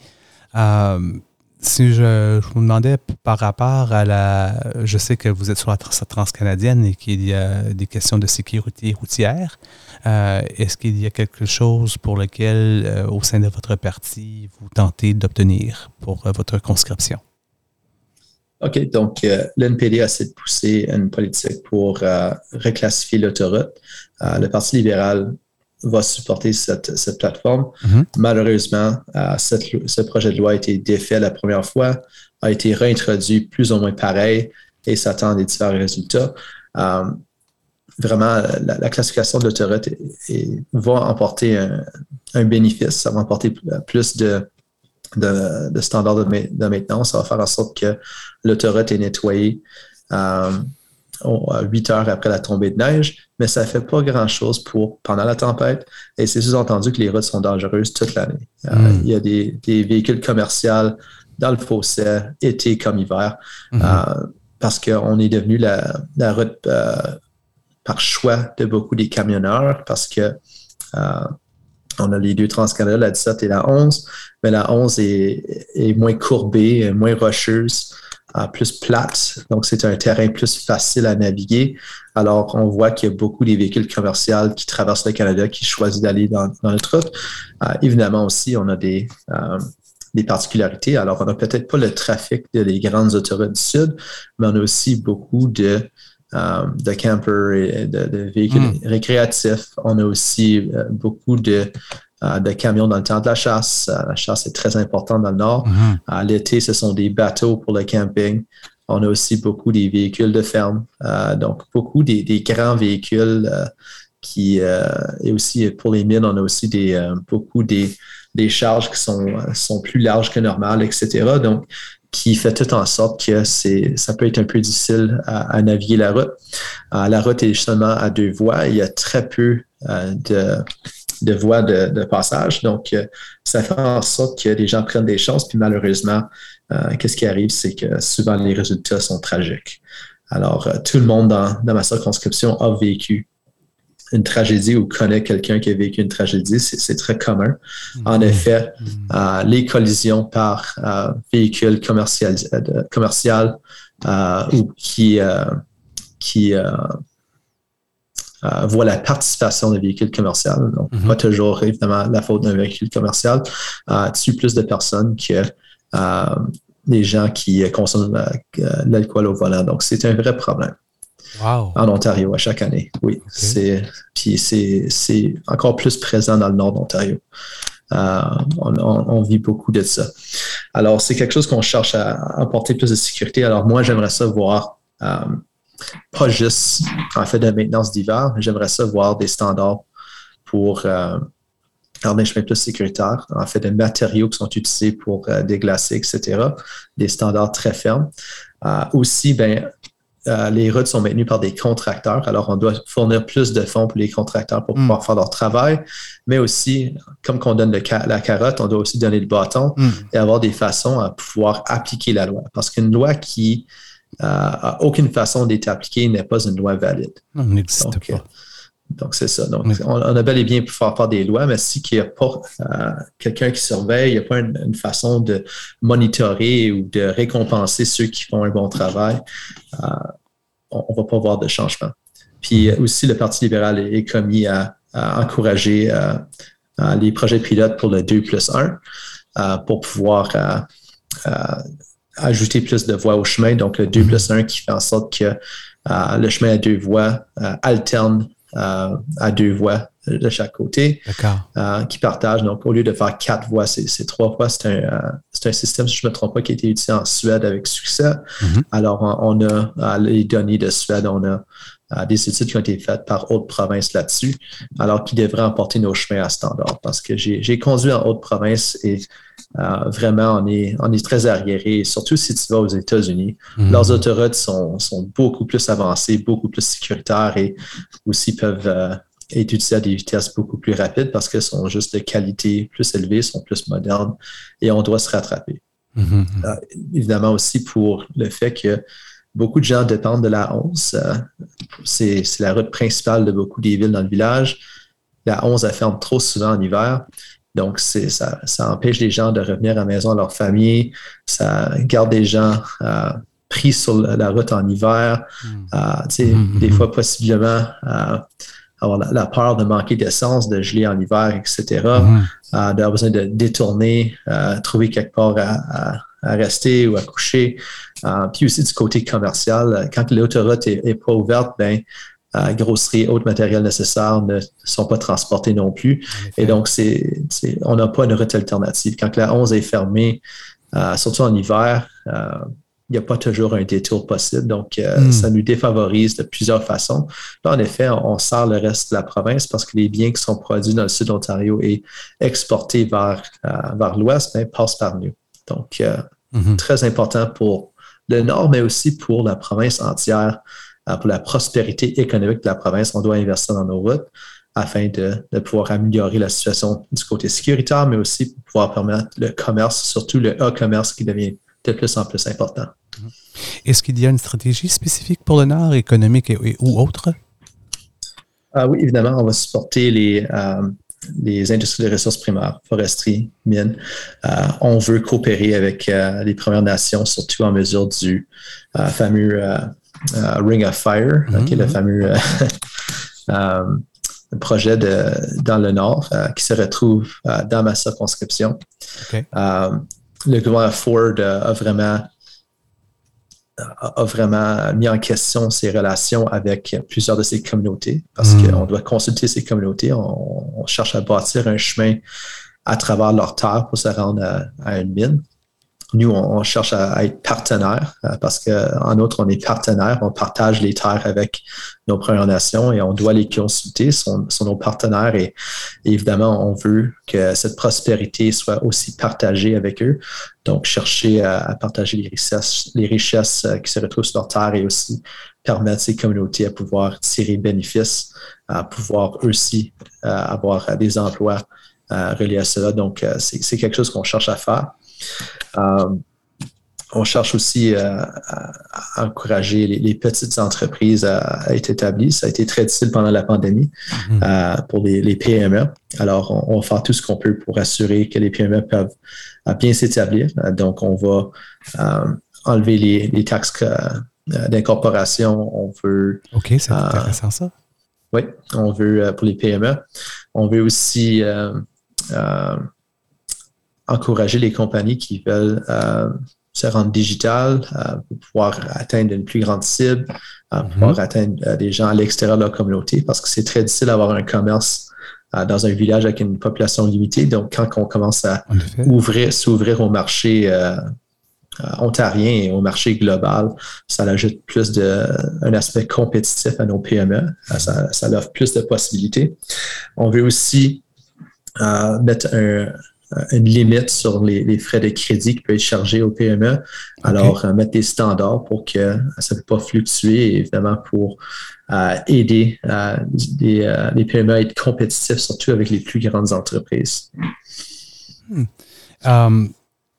Euh, si je, je vous demandais par rapport à la, je sais que vous êtes sur la transcanadienne et qu'il y a des questions de sécurité routière. Euh, est-ce qu'il y a quelque chose pour lequel, euh, au sein de votre parti, vous tentez d'obtenir pour euh, votre conscription? OK, donc euh, l'N P D essaie de pousser une politique pour euh, reclassifier l'autoroute. Euh, le Parti libéral va supporter cette, cette plateforme. Mm-hmm. Malheureusement, euh, cette, ce projet de loi a été défait la première fois, a été réintroduit plus ou moins pareil et s'attend des différents résultats. Euh, vraiment, la, la classification de l'autoroute est, est, va emporter un, un bénéfice, ça va emporter plus de, de, de standards de, ma- de maintenance, ça va faire en sorte que l'autoroute est nettoyée euh, huit heures après la tombée de neige, mais ça ne fait pas grand-chose pour pendant la tempête et c'est sous-entendu que les routes sont dangereuses toute l'année. Euh, mmh. Il y a des, des véhicules commerciaux dans le fossé, été comme hiver, mmh. euh, parce qu'on est devenu la, la route euh, par choix de beaucoup des camionneurs parce que euh, on a les deux Transcanada, la dix-sept et la onze, mais la onze est, est moins courbée, moins rocheuse, Uh, plus plate, donc c'est un terrain plus facile à naviguer. Alors, on voit qu'il y a beaucoup des véhicules commerciaux qui traversent le Canada qui choisissent d'aller dans, dans notre route. Uh, évidemment aussi, on a des, um, des particularités. Alors, on n'a peut-être pas le trafic des de grandes autoroutes du Sud, mais on a aussi beaucoup de, um, de campers et de, de véhicules mmh. récréatifs. On a aussi uh, beaucoup de... de camions dans le temps de la chasse. La chasse est très importante dans le Nord. Mmh. À l'été, ce sont des bateaux pour le camping. On a aussi beaucoup des véhicules de ferme. Euh, donc, beaucoup des, des grands véhicules euh, qui... Euh, et aussi, pour les mines, on a aussi des, euh, beaucoup des, des charges qui sont, sont plus larges que normales, et cetera. Donc, qui fait tout en sorte que c'est, ça peut être un peu difficile à, à naviguer la route. Euh, la route est seulement à deux voies. Il y a très peu euh, de... de voies de, de passage. Donc, euh, ça fait en sorte que les gens prennent des chances. Puis malheureusement, euh, qu'est-ce qui arrive, c'est que souvent les résultats sont tragiques. Alors, euh, tout le monde dans, dans ma circonscription a vécu une tragédie ou connaît quelqu'un qui a vécu une tragédie. C'est, c'est très commun. Mmh. En effet, mmh. euh, les collisions par euh, véhicule commercial, euh, commercial euh, ou qui... Euh, qui euh, Euh, voit la participation de véhicules commerciaux. Donc, mm-hmm. pas toujours, évidemment, la faute d'un véhicule commercial. Euh, tue plus de personnes que euh, les gens qui consomment euh, l'alcool au volant. Donc, c'est un vrai problème. Wow. En Ontario, à chaque année. Oui. Okay. C'est, puis c'est, c'est encore plus présent dans le nord d'Ontario. Euh, on, on, on vit beaucoup de ça. Alors, c'est quelque chose qu'on cherche à apporter plus de sécurité. Alors, moi, j'aimerais ça voir... Euh, pas juste en fait de maintenance d'hiver, j'aimerais ça voir des standards pour euh, avoir des chemins plus sécuritaires, en fait des matériaux qui sont utilisés pour euh, déglacer, et cetera. Des standards très fermes. Euh, aussi, ben, euh, les routes sont maintenues par des contracteurs, alors on doit fournir plus de fonds pour les contracteurs pour mm. pouvoir faire leur travail, mais aussi, comme qu'on donne le ca- la carotte, on doit aussi donner le bâton mm. et avoir des façons à pouvoir appliquer la loi. Parce qu'une loi qui Euh, aucune façon d'être appliquée n'est pas une loi valide. Non, on n'existe donc, pas. Euh, donc, c'est ça. Donc, on, on a bel et bien pu faire part des lois, mais si il n'y a pas euh, quelqu'un qui surveille, il n'y a pas une, une façon de monitorer ou de récompenser ceux qui font un bon travail, euh, on ne va pas voir de changement. Puis aussi, le Parti libéral est, est commis à, à encourager euh, à les projets pilotes pour le deux plus un euh, pour pouvoir... Euh, euh, ajouter plus de voies au chemin, donc le deux plus un qui fait en sorte que euh, le chemin à deux voies euh, alterne euh, à deux voies de chaque côté, euh, qui partagent. Donc, au lieu de faire quatre voies, c'est, c'est trois voies. C'est un, euh, c'est un système, si je ne me trompe pas, qui a été utilisé en Suède avec succès. Mm-hmm. Alors, on, on a euh, les données de Suède, on a euh, des études qui ont été faites par autres provinces là-dessus, alors qui devraient emporter nos chemins à standard. Parce que j'ai, j'ai conduit en Haute-Province et Euh, vraiment, on est, on est très arriéré, surtout si tu vas aux États-Unis. Mmh. Leurs autoroutes sont, sont beaucoup plus avancées, beaucoup plus sécuritaires et aussi peuvent euh, être utilisées à des vitesses beaucoup plus rapides parce qu'elles sont juste de qualité plus élevée, sont plus modernes et on doit se rattraper. Mmh. Euh, évidemment aussi pour le fait que beaucoup de gens dépendent de la onze. Euh, c'est, c'est la route principale de beaucoup des villes dans le village. La onze, elle ferme trop souvent en hiver. Donc, c'est, ça, ça empêche les gens de revenir à la maison à leur famille. Ça garde les gens euh, pris sur la route en hiver. Euh, tu sais, mm-hmm. des fois, possiblement, euh, avoir la, la peur de manquer d'essence, de geler en hiver, et cetera. Mm-hmm. Euh, d'avoir besoin de détourner, euh, trouver quelque part à, à, à rester ou à coucher. Euh, puis aussi, du côté commercial, quand l'autoroute n'est pas ouverte, ben euh, grosseries, autres matériels nécessaires ne sont pas transportés non plus. Et donc, c'est, c'est, on n'a pas une route alternative. Quand la onze est fermée, euh, surtout en hiver, euh, il n'y a pas toujours un détour possible. Donc, euh, mm. ça nous défavorise de plusieurs façons. Là, en effet, on, on sert le reste de la province parce que les biens qui sont produits dans le sud de l'Ontario et exportés vers, euh, vers l'ouest ben, passent par nous. Donc, euh, mm-hmm. très important pour le nord, mais aussi pour la province entière, euh, pour la prospérité économique de la province. On doit investir dans nos routes afin de, de pouvoir améliorer la situation du côté sécuritaire, mais aussi pour pouvoir permettre le commerce, surtout le e-commerce qui devient de plus en plus important. Est-ce qu'il y a une stratégie spécifique pour le Nord, économique et, et, ou autre? Ah oui, évidemment, on va supporter les, euh, les industries de ressources primaires, foresterie, mines. Euh, on veut coopérer avec euh, les Premières Nations, surtout en mesure du euh, fameux euh, euh, Ring of Fire, mmh, qui est le fameux euh, euh, projet de, dans le Nord euh, qui se retrouve euh, dans ma circonscription. Okay. Euh, le gouvernement Ford euh, a vraiment... a vraiment mis en question ses relations avec plusieurs de ses communautés parce mmh. qu'on doit consulter ces communautés. On, on cherche à bâtir un chemin à travers leur terre pour se rendre à, à une mine. Nous, on, on cherche à, à être partenaires parce qu'en outre, on est partenaires. On partage les terres avec nos Premières Nations et on doit les consulter. Sont, sont nos partenaires et, et évidemment, on veut que cette prospérité soit aussi partagée avec eux. Donc, chercher à, à partager les richesses, les richesses qui se retrouvent sur leur terre et aussi permettre ces communautés à pouvoir tirer bénéfice, à pouvoir eux aussi avoir des emplois reliés à cela. Donc, c'est, c'est quelque chose qu'on cherche à faire. Euh, on cherche aussi euh, à encourager les, les petites entreprises à, à être établies. Ça a été très difficile pendant la pandémie mmh. euh, pour les, les P M E. Alors, on, on va faire tout ce qu'on peut pour assurer que les P M E peuvent à bien s'établir. Donc, on va euh, enlever les, les taxes euh, d'incorporation. On veut... OK, c'est euh, intéressant ça. Oui, on veut euh, pour les P M E. On veut aussi... Euh, euh, encourager les compagnies qui veulent euh, se rendre digitales euh, pour pouvoir atteindre une plus grande cible, euh, pour mm-hmm. pouvoir atteindre euh, des gens à l'extérieur de leur communauté parce que c'est très difficile d'avoir un commerce euh, dans un village avec une population limitée. Donc, quand on commence à ouvrir, s'ouvrir au marché euh, ontarien et au marché global, ça ajoute plus de, un aspect compétitif à nos P M E. Mm-hmm. Ça, ça offre plus de possibilités. On veut aussi euh, mettre un... une limite sur les, les frais de crédit qui peut être chargé au P M E. Alors, okay. euh, mettre des standards pour que ça ne peut pas fluctuer, évidemment, pour euh, aider euh, des, euh, les P M E à être compétitifs, surtout avec les plus grandes entreprises. Hmm. Um,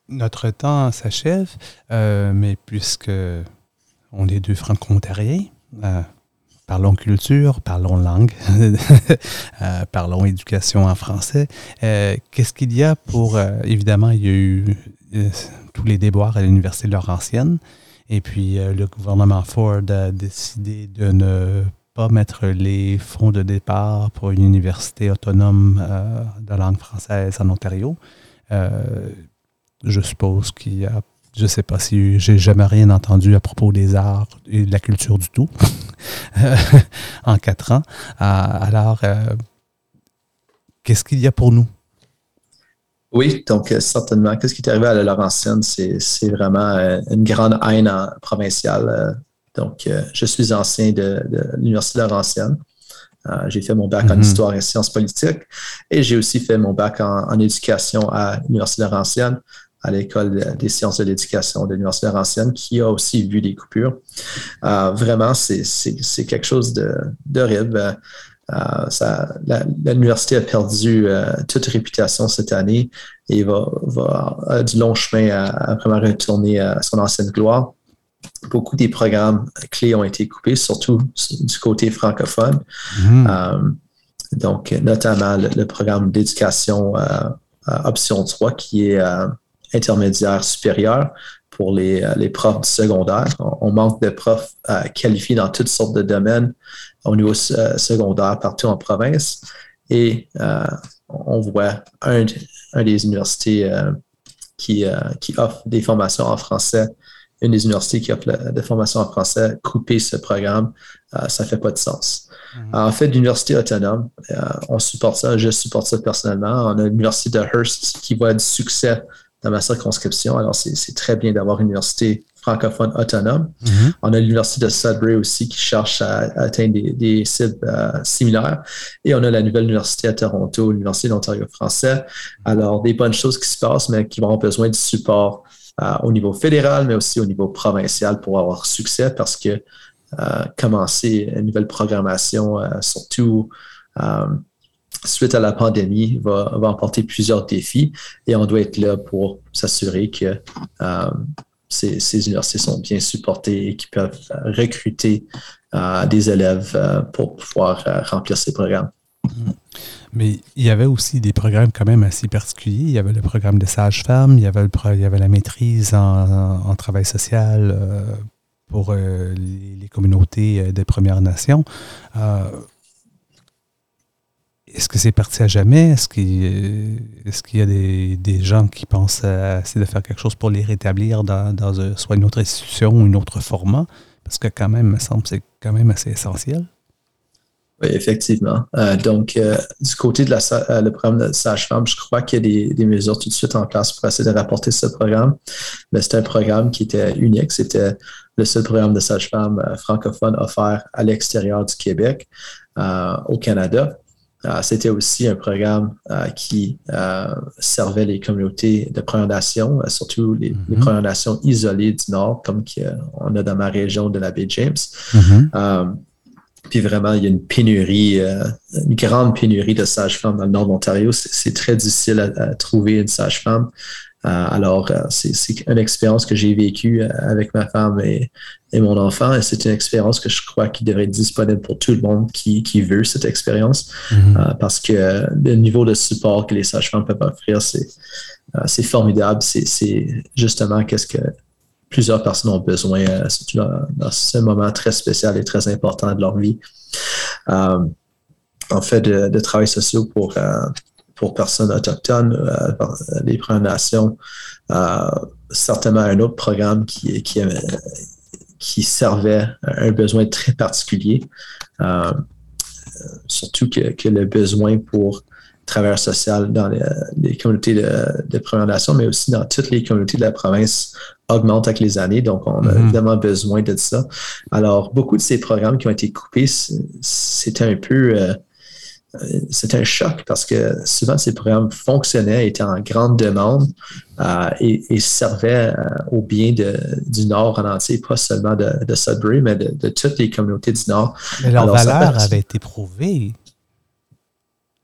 notre temps s'achève, euh, mais puisque on est deux franco-ontariens, euh, parlons culture, parlons langue, euh, parlons éducation en français. Euh, qu'est-ce qu'il y a pour... Euh, évidemment, il y a eu euh, tous les déboires à l'Université Laurentienne. Et puis, euh, le gouvernement Ford a décidé de ne pas mettre les fonds de départ pour une université autonome euh, de langue française en Ontario. Euh, je suppose qu'il y a... Je ne sais pas si j'ai jamais rien entendu à propos des arts et de la culture du tout en quatre ans. Alors, euh, qu'est-ce qu'il y a pour nous? Oui, donc euh, certainement. Qu'est-ce qui est arrivé à la Laurentienne? C'est, c'est vraiment euh, une grande haine en, provinciale. Euh, donc, euh, je suis ancien de, de l'Université Laurentienne. Euh, j'ai fait mon bac mm-hmm. en histoire et sciences politiques et j'ai aussi fait mon bac en, en éducation à l'Université Laurentienne, à l'École des sciences de l'éducation de l'Université Laurentienne, qui a aussi vu des coupures. Euh, vraiment, c'est, c'est, c'est quelque chose de, d'horrible. Euh, ça, la, l'université a perdu euh, toute réputation cette année et va, va a du long chemin à, à vraiment retourner à son ancienne gloire. Beaucoup des programmes clés ont été coupés, surtout du côté francophone. Mmh. Euh, donc, notamment le, le programme d'éducation euh, option trois, qui est... Euh, intermédiaire supérieur pour les, les profs du secondaire. On, on manque de profs euh, qualifiés dans toutes sortes de domaines au niveau euh, secondaire partout en province. Et euh, on voit un, un des universités euh, qui, euh, qui offre des formations en français une des universités qui offre la, de formation en français, couper ce programme, euh, ça ne fait pas de sens. Mm-hmm. En fait, l'université autonome, euh, on supporte ça, je supporte ça personnellement. On a l'université de Hearst qui voit du succès dans ma circonscription. Alors, c'est, c'est très bien d'avoir une université francophone autonome. Mm-hmm. On a l'université de Sudbury aussi qui cherche à, à atteindre des, des cibles euh, similaires. Et on a la nouvelle université à Toronto, l'université de l'Ontario français. Alors, des bonnes choses qui se passent, mais qui vont avoir besoin du support euh, au niveau fédéral, mais aussi au niveau provincial pour avoir succès, parce que euh, commencer une nouvelle programmation, euh, surtout euh, suite à la pandémie, va, va emporter plusieurs défis, et on doit être là pour s'assurer que euh, ces, ces universités sont bien supportées et qu'ils peuvent recruter euh, des élèves euh, pour pouvoir euh, remplir ces programmes. Mais il y avait aussi des programmes quand même assez particuliers. Il y avait le programme de sage-femme, il y avait, le pro, il y avait la maîtrise en, en, en travail social euh, pour euh, les, les communautés des Premières Nations. Euh, Est-ce que c'est parti à jamais? Est-ce qu'il, est-ce qu'il y a des, des gens qui pensent à essayer de faire quelque chose pour les rétablir dans, dans un, soit une autre institution ou un autre format? Parce que quand même, il me semble que c'est quand même assez essentiel. Oui, effectivement. Euh, donc, euh, du côté de la, euh, le programme de sage-femme, je crois qu'il y a des, des mesures tout de suite en place pour essayer de rapporter ce programme. Mais c'était un programme qui était unique. C'était le seul programme de sage-femme euh, francophone offert à l'extérieur du Québec, euh, au Canada. Uh, c'était aussi un programme uh, qui uh, servait les communautés de Premières Nations, uh, surtout les, mm-hmm. les Premières Nations isolées du Nord, comme qu'on a dans ma région de la baie James. Mm-hmm. Um, puis vraiment, il y a une pénurie, euh, une grande pénurie de sages-femmes dans le Nord de l'Ontario. C'est, c'est très difficile à, à trouver une sage-femme. Uh, alors, uh, c'est, c'est une expérience que j'ai vécue avec ma femme et, et mon enfant, et c'est une expérience que je crois qui devrait être disponible pour tout le monde qui, qui veut cette expérience, mm-hmm. uh, parce que le niveau de support que les sages-femmes peuvent offrir, c'est, uh, c'est formidable. C'est, c'est justement qu'est-ce que plusieurs personnes ont besoin, uh, surtout dans, dans ce moment très spécial et très important de leur vie. Um, en fait, de, de travail social pour... Uh, pour personnes autochtones, euh, les Premières Nations, euh, certainement un autre programme qui, qui, qui servait à un besoin très particulier, euh, surtout que, que le besoin pour travailleurs sociaux dans les, les communautés de, de Premières Nations, mais aussi dans toutes les communautés de la province augmente avec les années, donc on a mmh. évidemment besoin de ça. Alors, beaucoup de ces programmes qui ont été coupés, c'était un peu... Euh, c'est un choc parce que souvent ces programmes fonctionnaient, étaient en grande demande euh, et, et servaient euh, au bien de, du Nord en entier, pas seulement de, de Sudbury, mais de, de toutes les communautés du Nord. Mais leur Alors, valeur part... avait été prouvée.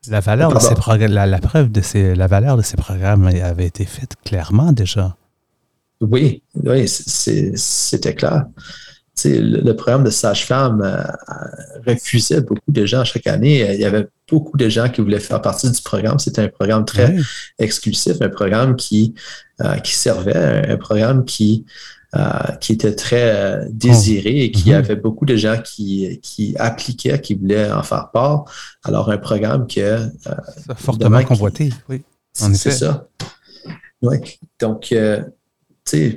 La valeur Pardon. de ces programmes, la, la preuve de ces, la valeur de ces programmes avait été faite clairement déjà. Oui, oui, c'est, c'était clair. T'sais, le programme de sage-femme euh, refusait beaucoup de gens chaque année. Il y avait beaucoup de gens qui voulaient faire partie du programme. C'était un programme très oui. exclusif, un programme qui, euh, qui servait, un programme qui, euh, qui était très euh, désiré et qui mm-hmm. avait beaucoup de gens qui, qui appliquaient, qui voulaient en faire part. Alors, un programme que... Euh, fortement convoité, qui, oui. En c'est effet. ça. Oui, donc... Euh,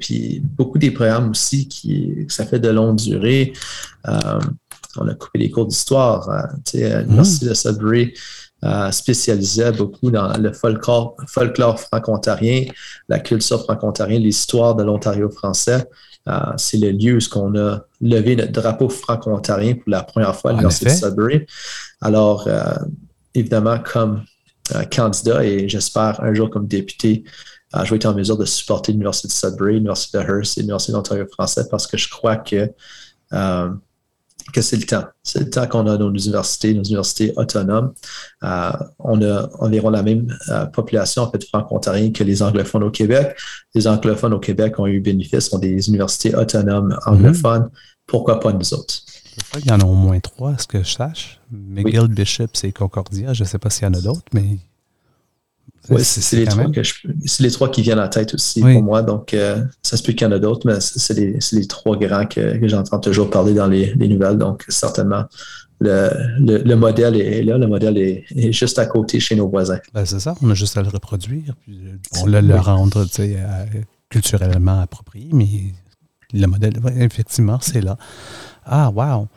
puis beaucoup des programmes aussi qui ça fait de longue durée. Euh, on a coupé les cours d'histoire. Euh, l'Université mmh. de Sudbury euh, spécialisait beaucoup dans le folklore, folklore franco-ontarien, la culture franco-ontarienne, l'histoire de l'Ontario français. Euh, c'est le lieu où on a levé notre drapeau franco-ontarien pour la première fois à l'Université de Sudbury. Alors, euh, évidemment, comme euh, candidat et j'espère un jour comme député, je vais être en mesure de supporter l'Université de Sudbury, l'Université de Hearst et l'Université de l'Ontario français parce que je crois que, euh, que c'est le temps. C'est le temps qu'on a dans nos universités, nos universités autonomes. Euh, on a environ la même euh, population en fait, franco-ontarienne que les anglophones au Québec. Les anglophones au Québec ont eu bénéfice, ont des universités autonomes anglophones. Mmh. Pourquoi pas nous autres? Il y en a au moins trois, à ce que je sache. McGill, oui. Bishop's et Concordia. Je ne sais pas s'il y en a d'autres, mais... Oui, c'est, c'est, les trois que je, c'est les trois qui viennent en tête aussi oui. pour moi. Donc, euh, ça se peut qu'il y en a d'autres, mais c'est, c'est, les, c'est les trois grands que, que j'entends toujours parler dans les, les nouvelles. Donc, certainement, le, le, le modèle est là. Le modèle est, est juste à côté chez nos voisins. Ben, c'est ça. On a juste à le reproduire. Puis on le, oui. le rendre culturellement approprié, mais le modèle, effectivement, c'est là. Ah, wow!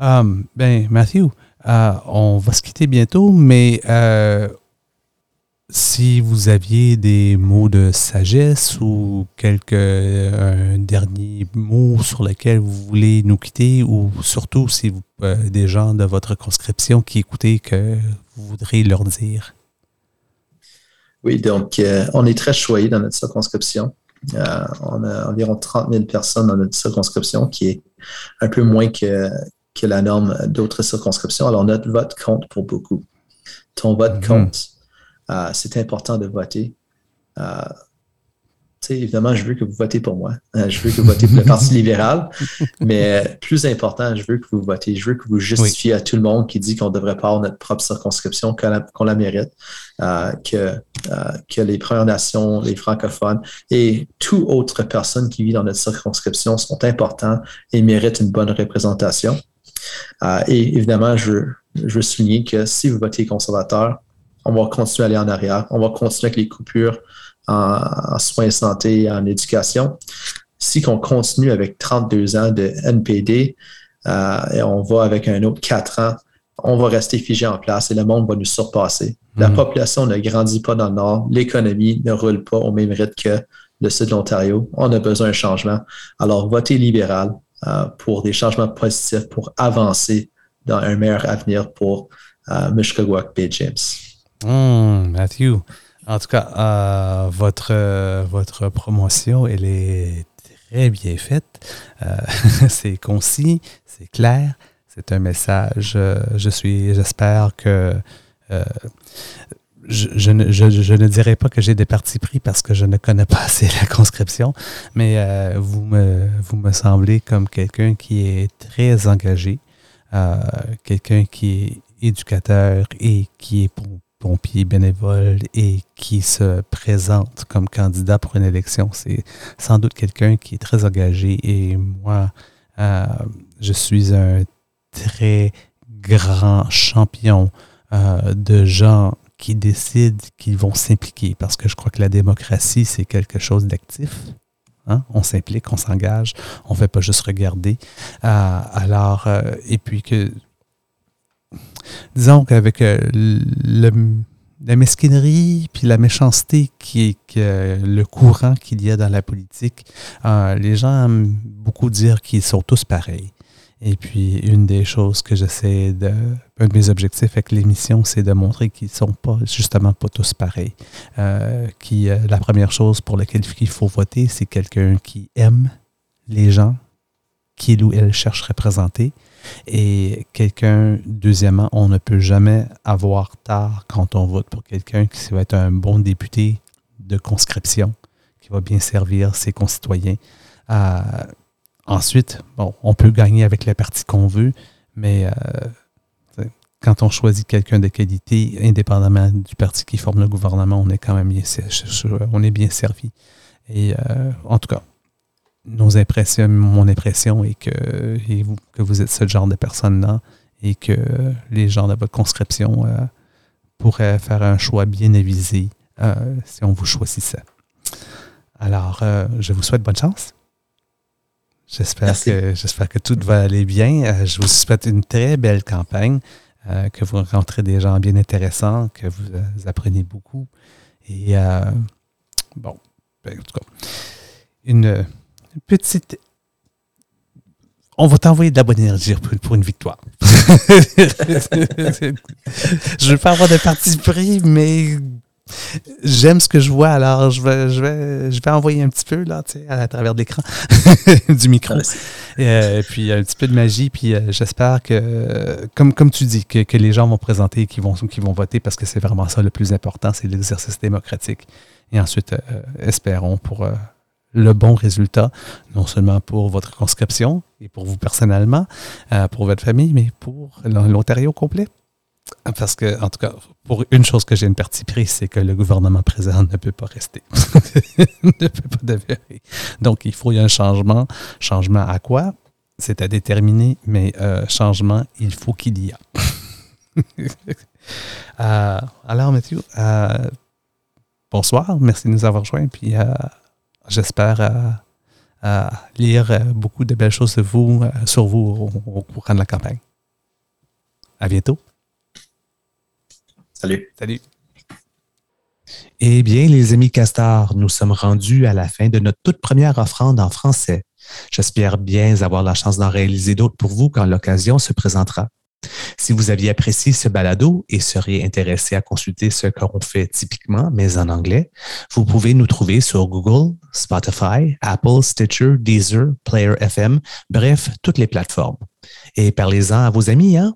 Um, ben, Matthew, euh, on va se quitter bientôt, mais euh, si vous aviez des mots de sagesse ou quelques, euh, un dernier mot sur lequel vous voulez nous quitter, ou surtout si vous euh, des gens de votre conscription qui écoutez, que vous voudriez leur dire. Oui, donc euh, on est très choyé dans notre circonscription. Euh, on a environ trente mille personnes dans notre circonscription, qui est un peu moins que, que la norme d'autres circonscriptions. Alors, notre vote compte pour beaucoup. Ton vote mmh. compte. Euh, c'est important de voter. Euh, tu sais, évidemment, je veux que vous votez pour moi. Je veux que vous votez pour le Parti libéral. Mais plus important, je veux que vous votez. Je veux que vous justifiez oui. à tout le monde qui dit qu'on devrait pas avoir notre propre circonscription, qu'on la, qu'on la mérite, euh, que, euh, que les Premières Nations, les francophones et toute autre personne qui vit dans notre circonscription sont importants et méritent une bonne représentation. Euh, et évidemment, je veux, je veux souligner que si vous votez conservateur, on va continuer à aller en arrière. On va continuer avec les coupures en, en soins de santé, en éducation. Si on continue avec trente-deux ans de N P D euh, et on va avec un autre quatre ans, on va rester figé en place et le monde va nous surpasser. La mmh. population ne grandit pas dans le Nord. L'économie ne roule pas au même rythme que le sud de l'Ontario. On a besoin d'un changement. Alors, votez libéral euh, pour des changements positifs pour avancer dans un meilleur avenir pour euh, Mushkegowuk Bay James. Mmh, Matthew, en tout cas, euh, votre, euh, votre promotion, elle est très bien faite. Euh, c'est concis, c'est clair, c'est un message. Euh, je suis, j'espère que euh, je, je, ne, je, je ne dirai pas que j'ai des partis pris parce que je ne connais pas assez la conscription, mais euh, vous me, vous me semblez comme quelqu'un qui est très engagé, euh, quelqu'un qui est éducateur et qui est pour pompier bénévole et qui se présente comme candidat pour une élection. C'est sans doute quelqu'un qui est très engagé et moi, euh, je suis un très grand champion euh, de gens qui décident qu'ils vont s'impliquer parce que je crois que la démocratie, c'est quelque chose d'actif. Hein? On s'implique, on s'engage, on ne fait pas juste regarder. Euh, alors, euh, et puis que disons qu'avec euh, le, la mesquinerie puis la méchanceté qui est que, le courant qu'il y a dans la politique, euh, les gens aiment beaucoup dire qu'ils sont tous pareils. Et puis, une des choses que j'essaie de... Un de mes objectifs avec l'émission, c'est de montrer qu'ils ne sont pas, justement, pas tous pareils. Euh, qui, euh, la première chose pour laquelle il faut voter, c'est quelqu'un qui aime les gens qu'il ou elle cherche représenter. Et quelqu'un, deuxièmement, on ne peut jamais avoir tard quand on vote pour quelqu'un qui va être un bon député de conscription, qui va bien servir ses concitoyens. Euh, ensuite, bon, on peut gagner avec le parti qu'on veut, mais euh, quand on choisit quelqu'un de qualité, indépendamment du parti qui forme le gouvernement, on est quand même bien, on est bien servi. Et euh, en tout cas, nos impressions, mon impression est que, et vous, que vous êtes ce genre de personne-là et que les gens de votre conscription euh, pourraient faire un choix bien avisé euh, si on vous choisissait. Alors, euh, je vous souhaite bonne chance. J'espère que, j'espère que tout va aller bien. Je vous souhaite une très belle campagne, euh, que vous rencontrez des gens bien intéressants, que vous, euh, vous appreniez beaucoup. Et euh, bon, ben, en tout cas, une... Petite. On va t'envoyer de la bonne énergie pour une victoire. Je ne veux pas avoir de parti pris, mais j'aime ce que je vois, alors je vais, je vais, je vais envoyer un petit peu là, tu sais, à travers l'écran du micro. Et, euh, puis un petit peu de magie, puis euh, j'espère que, comme, comme tu dis, que, que les gens vont présenter et qu'ils vont, qu'ils vont voter parce que c'est vraiment ça le plus important, c'est l'exercice démocratique. Et ensuite, euh, espérons pour. Euh, le bon résultat, non seulement pour votre conscription et pour vous personnellement, euh, pour votre famille, mais pour l'Ontario complet. Parce que, en tout cas, pour une chose que j'ai une partie prise, c'est que le gouvernement présent ne peut pas rester. Ne peut pas demeurer. Donc, il faut il y a un changement. Changement à quoi? C'est à déterminer, mais euh, changement, il faut qu'il y ait. euh, alors, Mathieu, euh, bonsoir. Merci de nous avoir rejoints. Puis, euh, j'espère euh, euh, lire euh, beaucoup de belles choses de vous, euh, sur vous au, au courant de la campagne. À bientôt. Salut. Salut. Eh bien, les amis Castard, nous sommes rendus à la fin de notre toute première offrande en français. J'espère bien avoir la chance d'en réaliser d'autres pour vous quand l'occasion se présentera. Si vous aviez apprécié ce balado et seriez intéressé à consulter ce qu'on fait typiquement, mais en anglais, vous pouvez nous trouver sur Google, Spotify, Apple, Stitcher, Deezer, Player F M, bref, toutes les plateformes. Et parlez-en à vos amis, hein?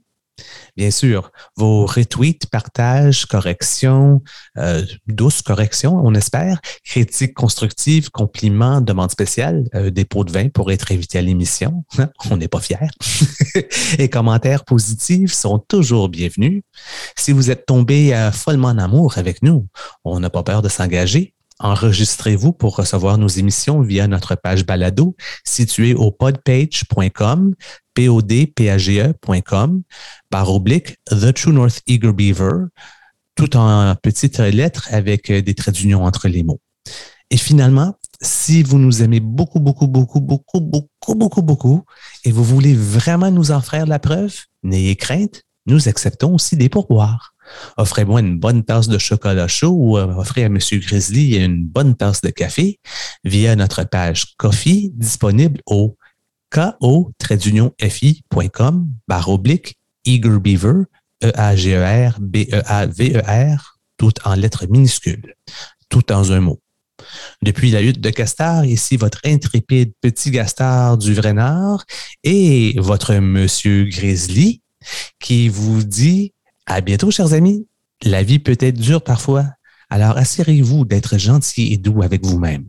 Bien sûr, vos retweets, partages, corrections, euh, douces corrections, on espère, critiques constructives, compliments, demandes spéciales, euh, dépôts de vin pour être invité à l'émission, on n'est pas fiers, et commentaires positifs sont toujours bienvenus. Si vous êtes tombé euh, follement en amour avec nous, on n'a pas peur de s'engager. Enregistrez-vous pour recevoir nos émissions via notre page balado située au podpage point com, podpage point com, par oblique The True North Eager Beaver, tout en petites lettres avec des traits d'union entre les mots. Et finalement, si vous nous aimez beaucoup, beaucoup, beaucoup, beaucoup, beaucoup, beaucoup, beaucoup, et vous voulez vraiment nous en faire la preuve, n'ayez crainte, nous acceptons aussi des pourboires. Offrez-moi une bonne tasse de chocolat chaud ou offrez à M. Grizzly une bonne tasse de café via notre page Ko-fi disponible au ko-fi.com barre oblique eagerbeaver, E-A-G-E-R-B-E-A-V-E-R, tout en lettres minuscules, tout en un mot. Depuis la hutte de Castard, ici votre intrépide petit Castard du Vrai Nord et votre Monsieur Grizzly qui vous dit... À bientôt, chers amis. La vie peut être dure parfois, alors assurez-vous d'être gentil et doux avec vous-même.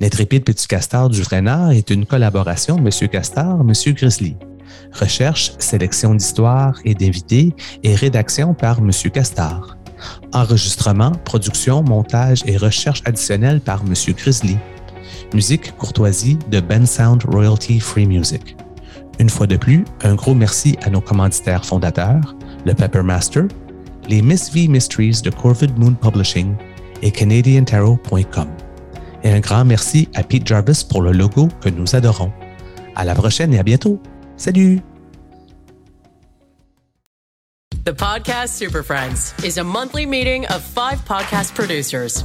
L'intrépide Petit Castard du Vrai Nord est une collaboration M. Castard, M. Grizzly. Recherche, sélection d'histoires et d'invités et rédaction par M. Castard. Enregistrement, production, montage et recherche additionnelle par M. Grizzly. Musique courtoisie de Ben Sound Royalty Free Music. Une fois de plus, un gros merci à nos commanditaires fondateurs, le Peppermaster, les Miss V Mysteries de Corvid Moon Publishing et Canadian Tarot point com. Et un grand merci à Pete Jarvis pour le logo que nous adorons. À la prochaine et à bientôt. Salut! The Podcast Super Friends is a monthly meeting of five podcast producers.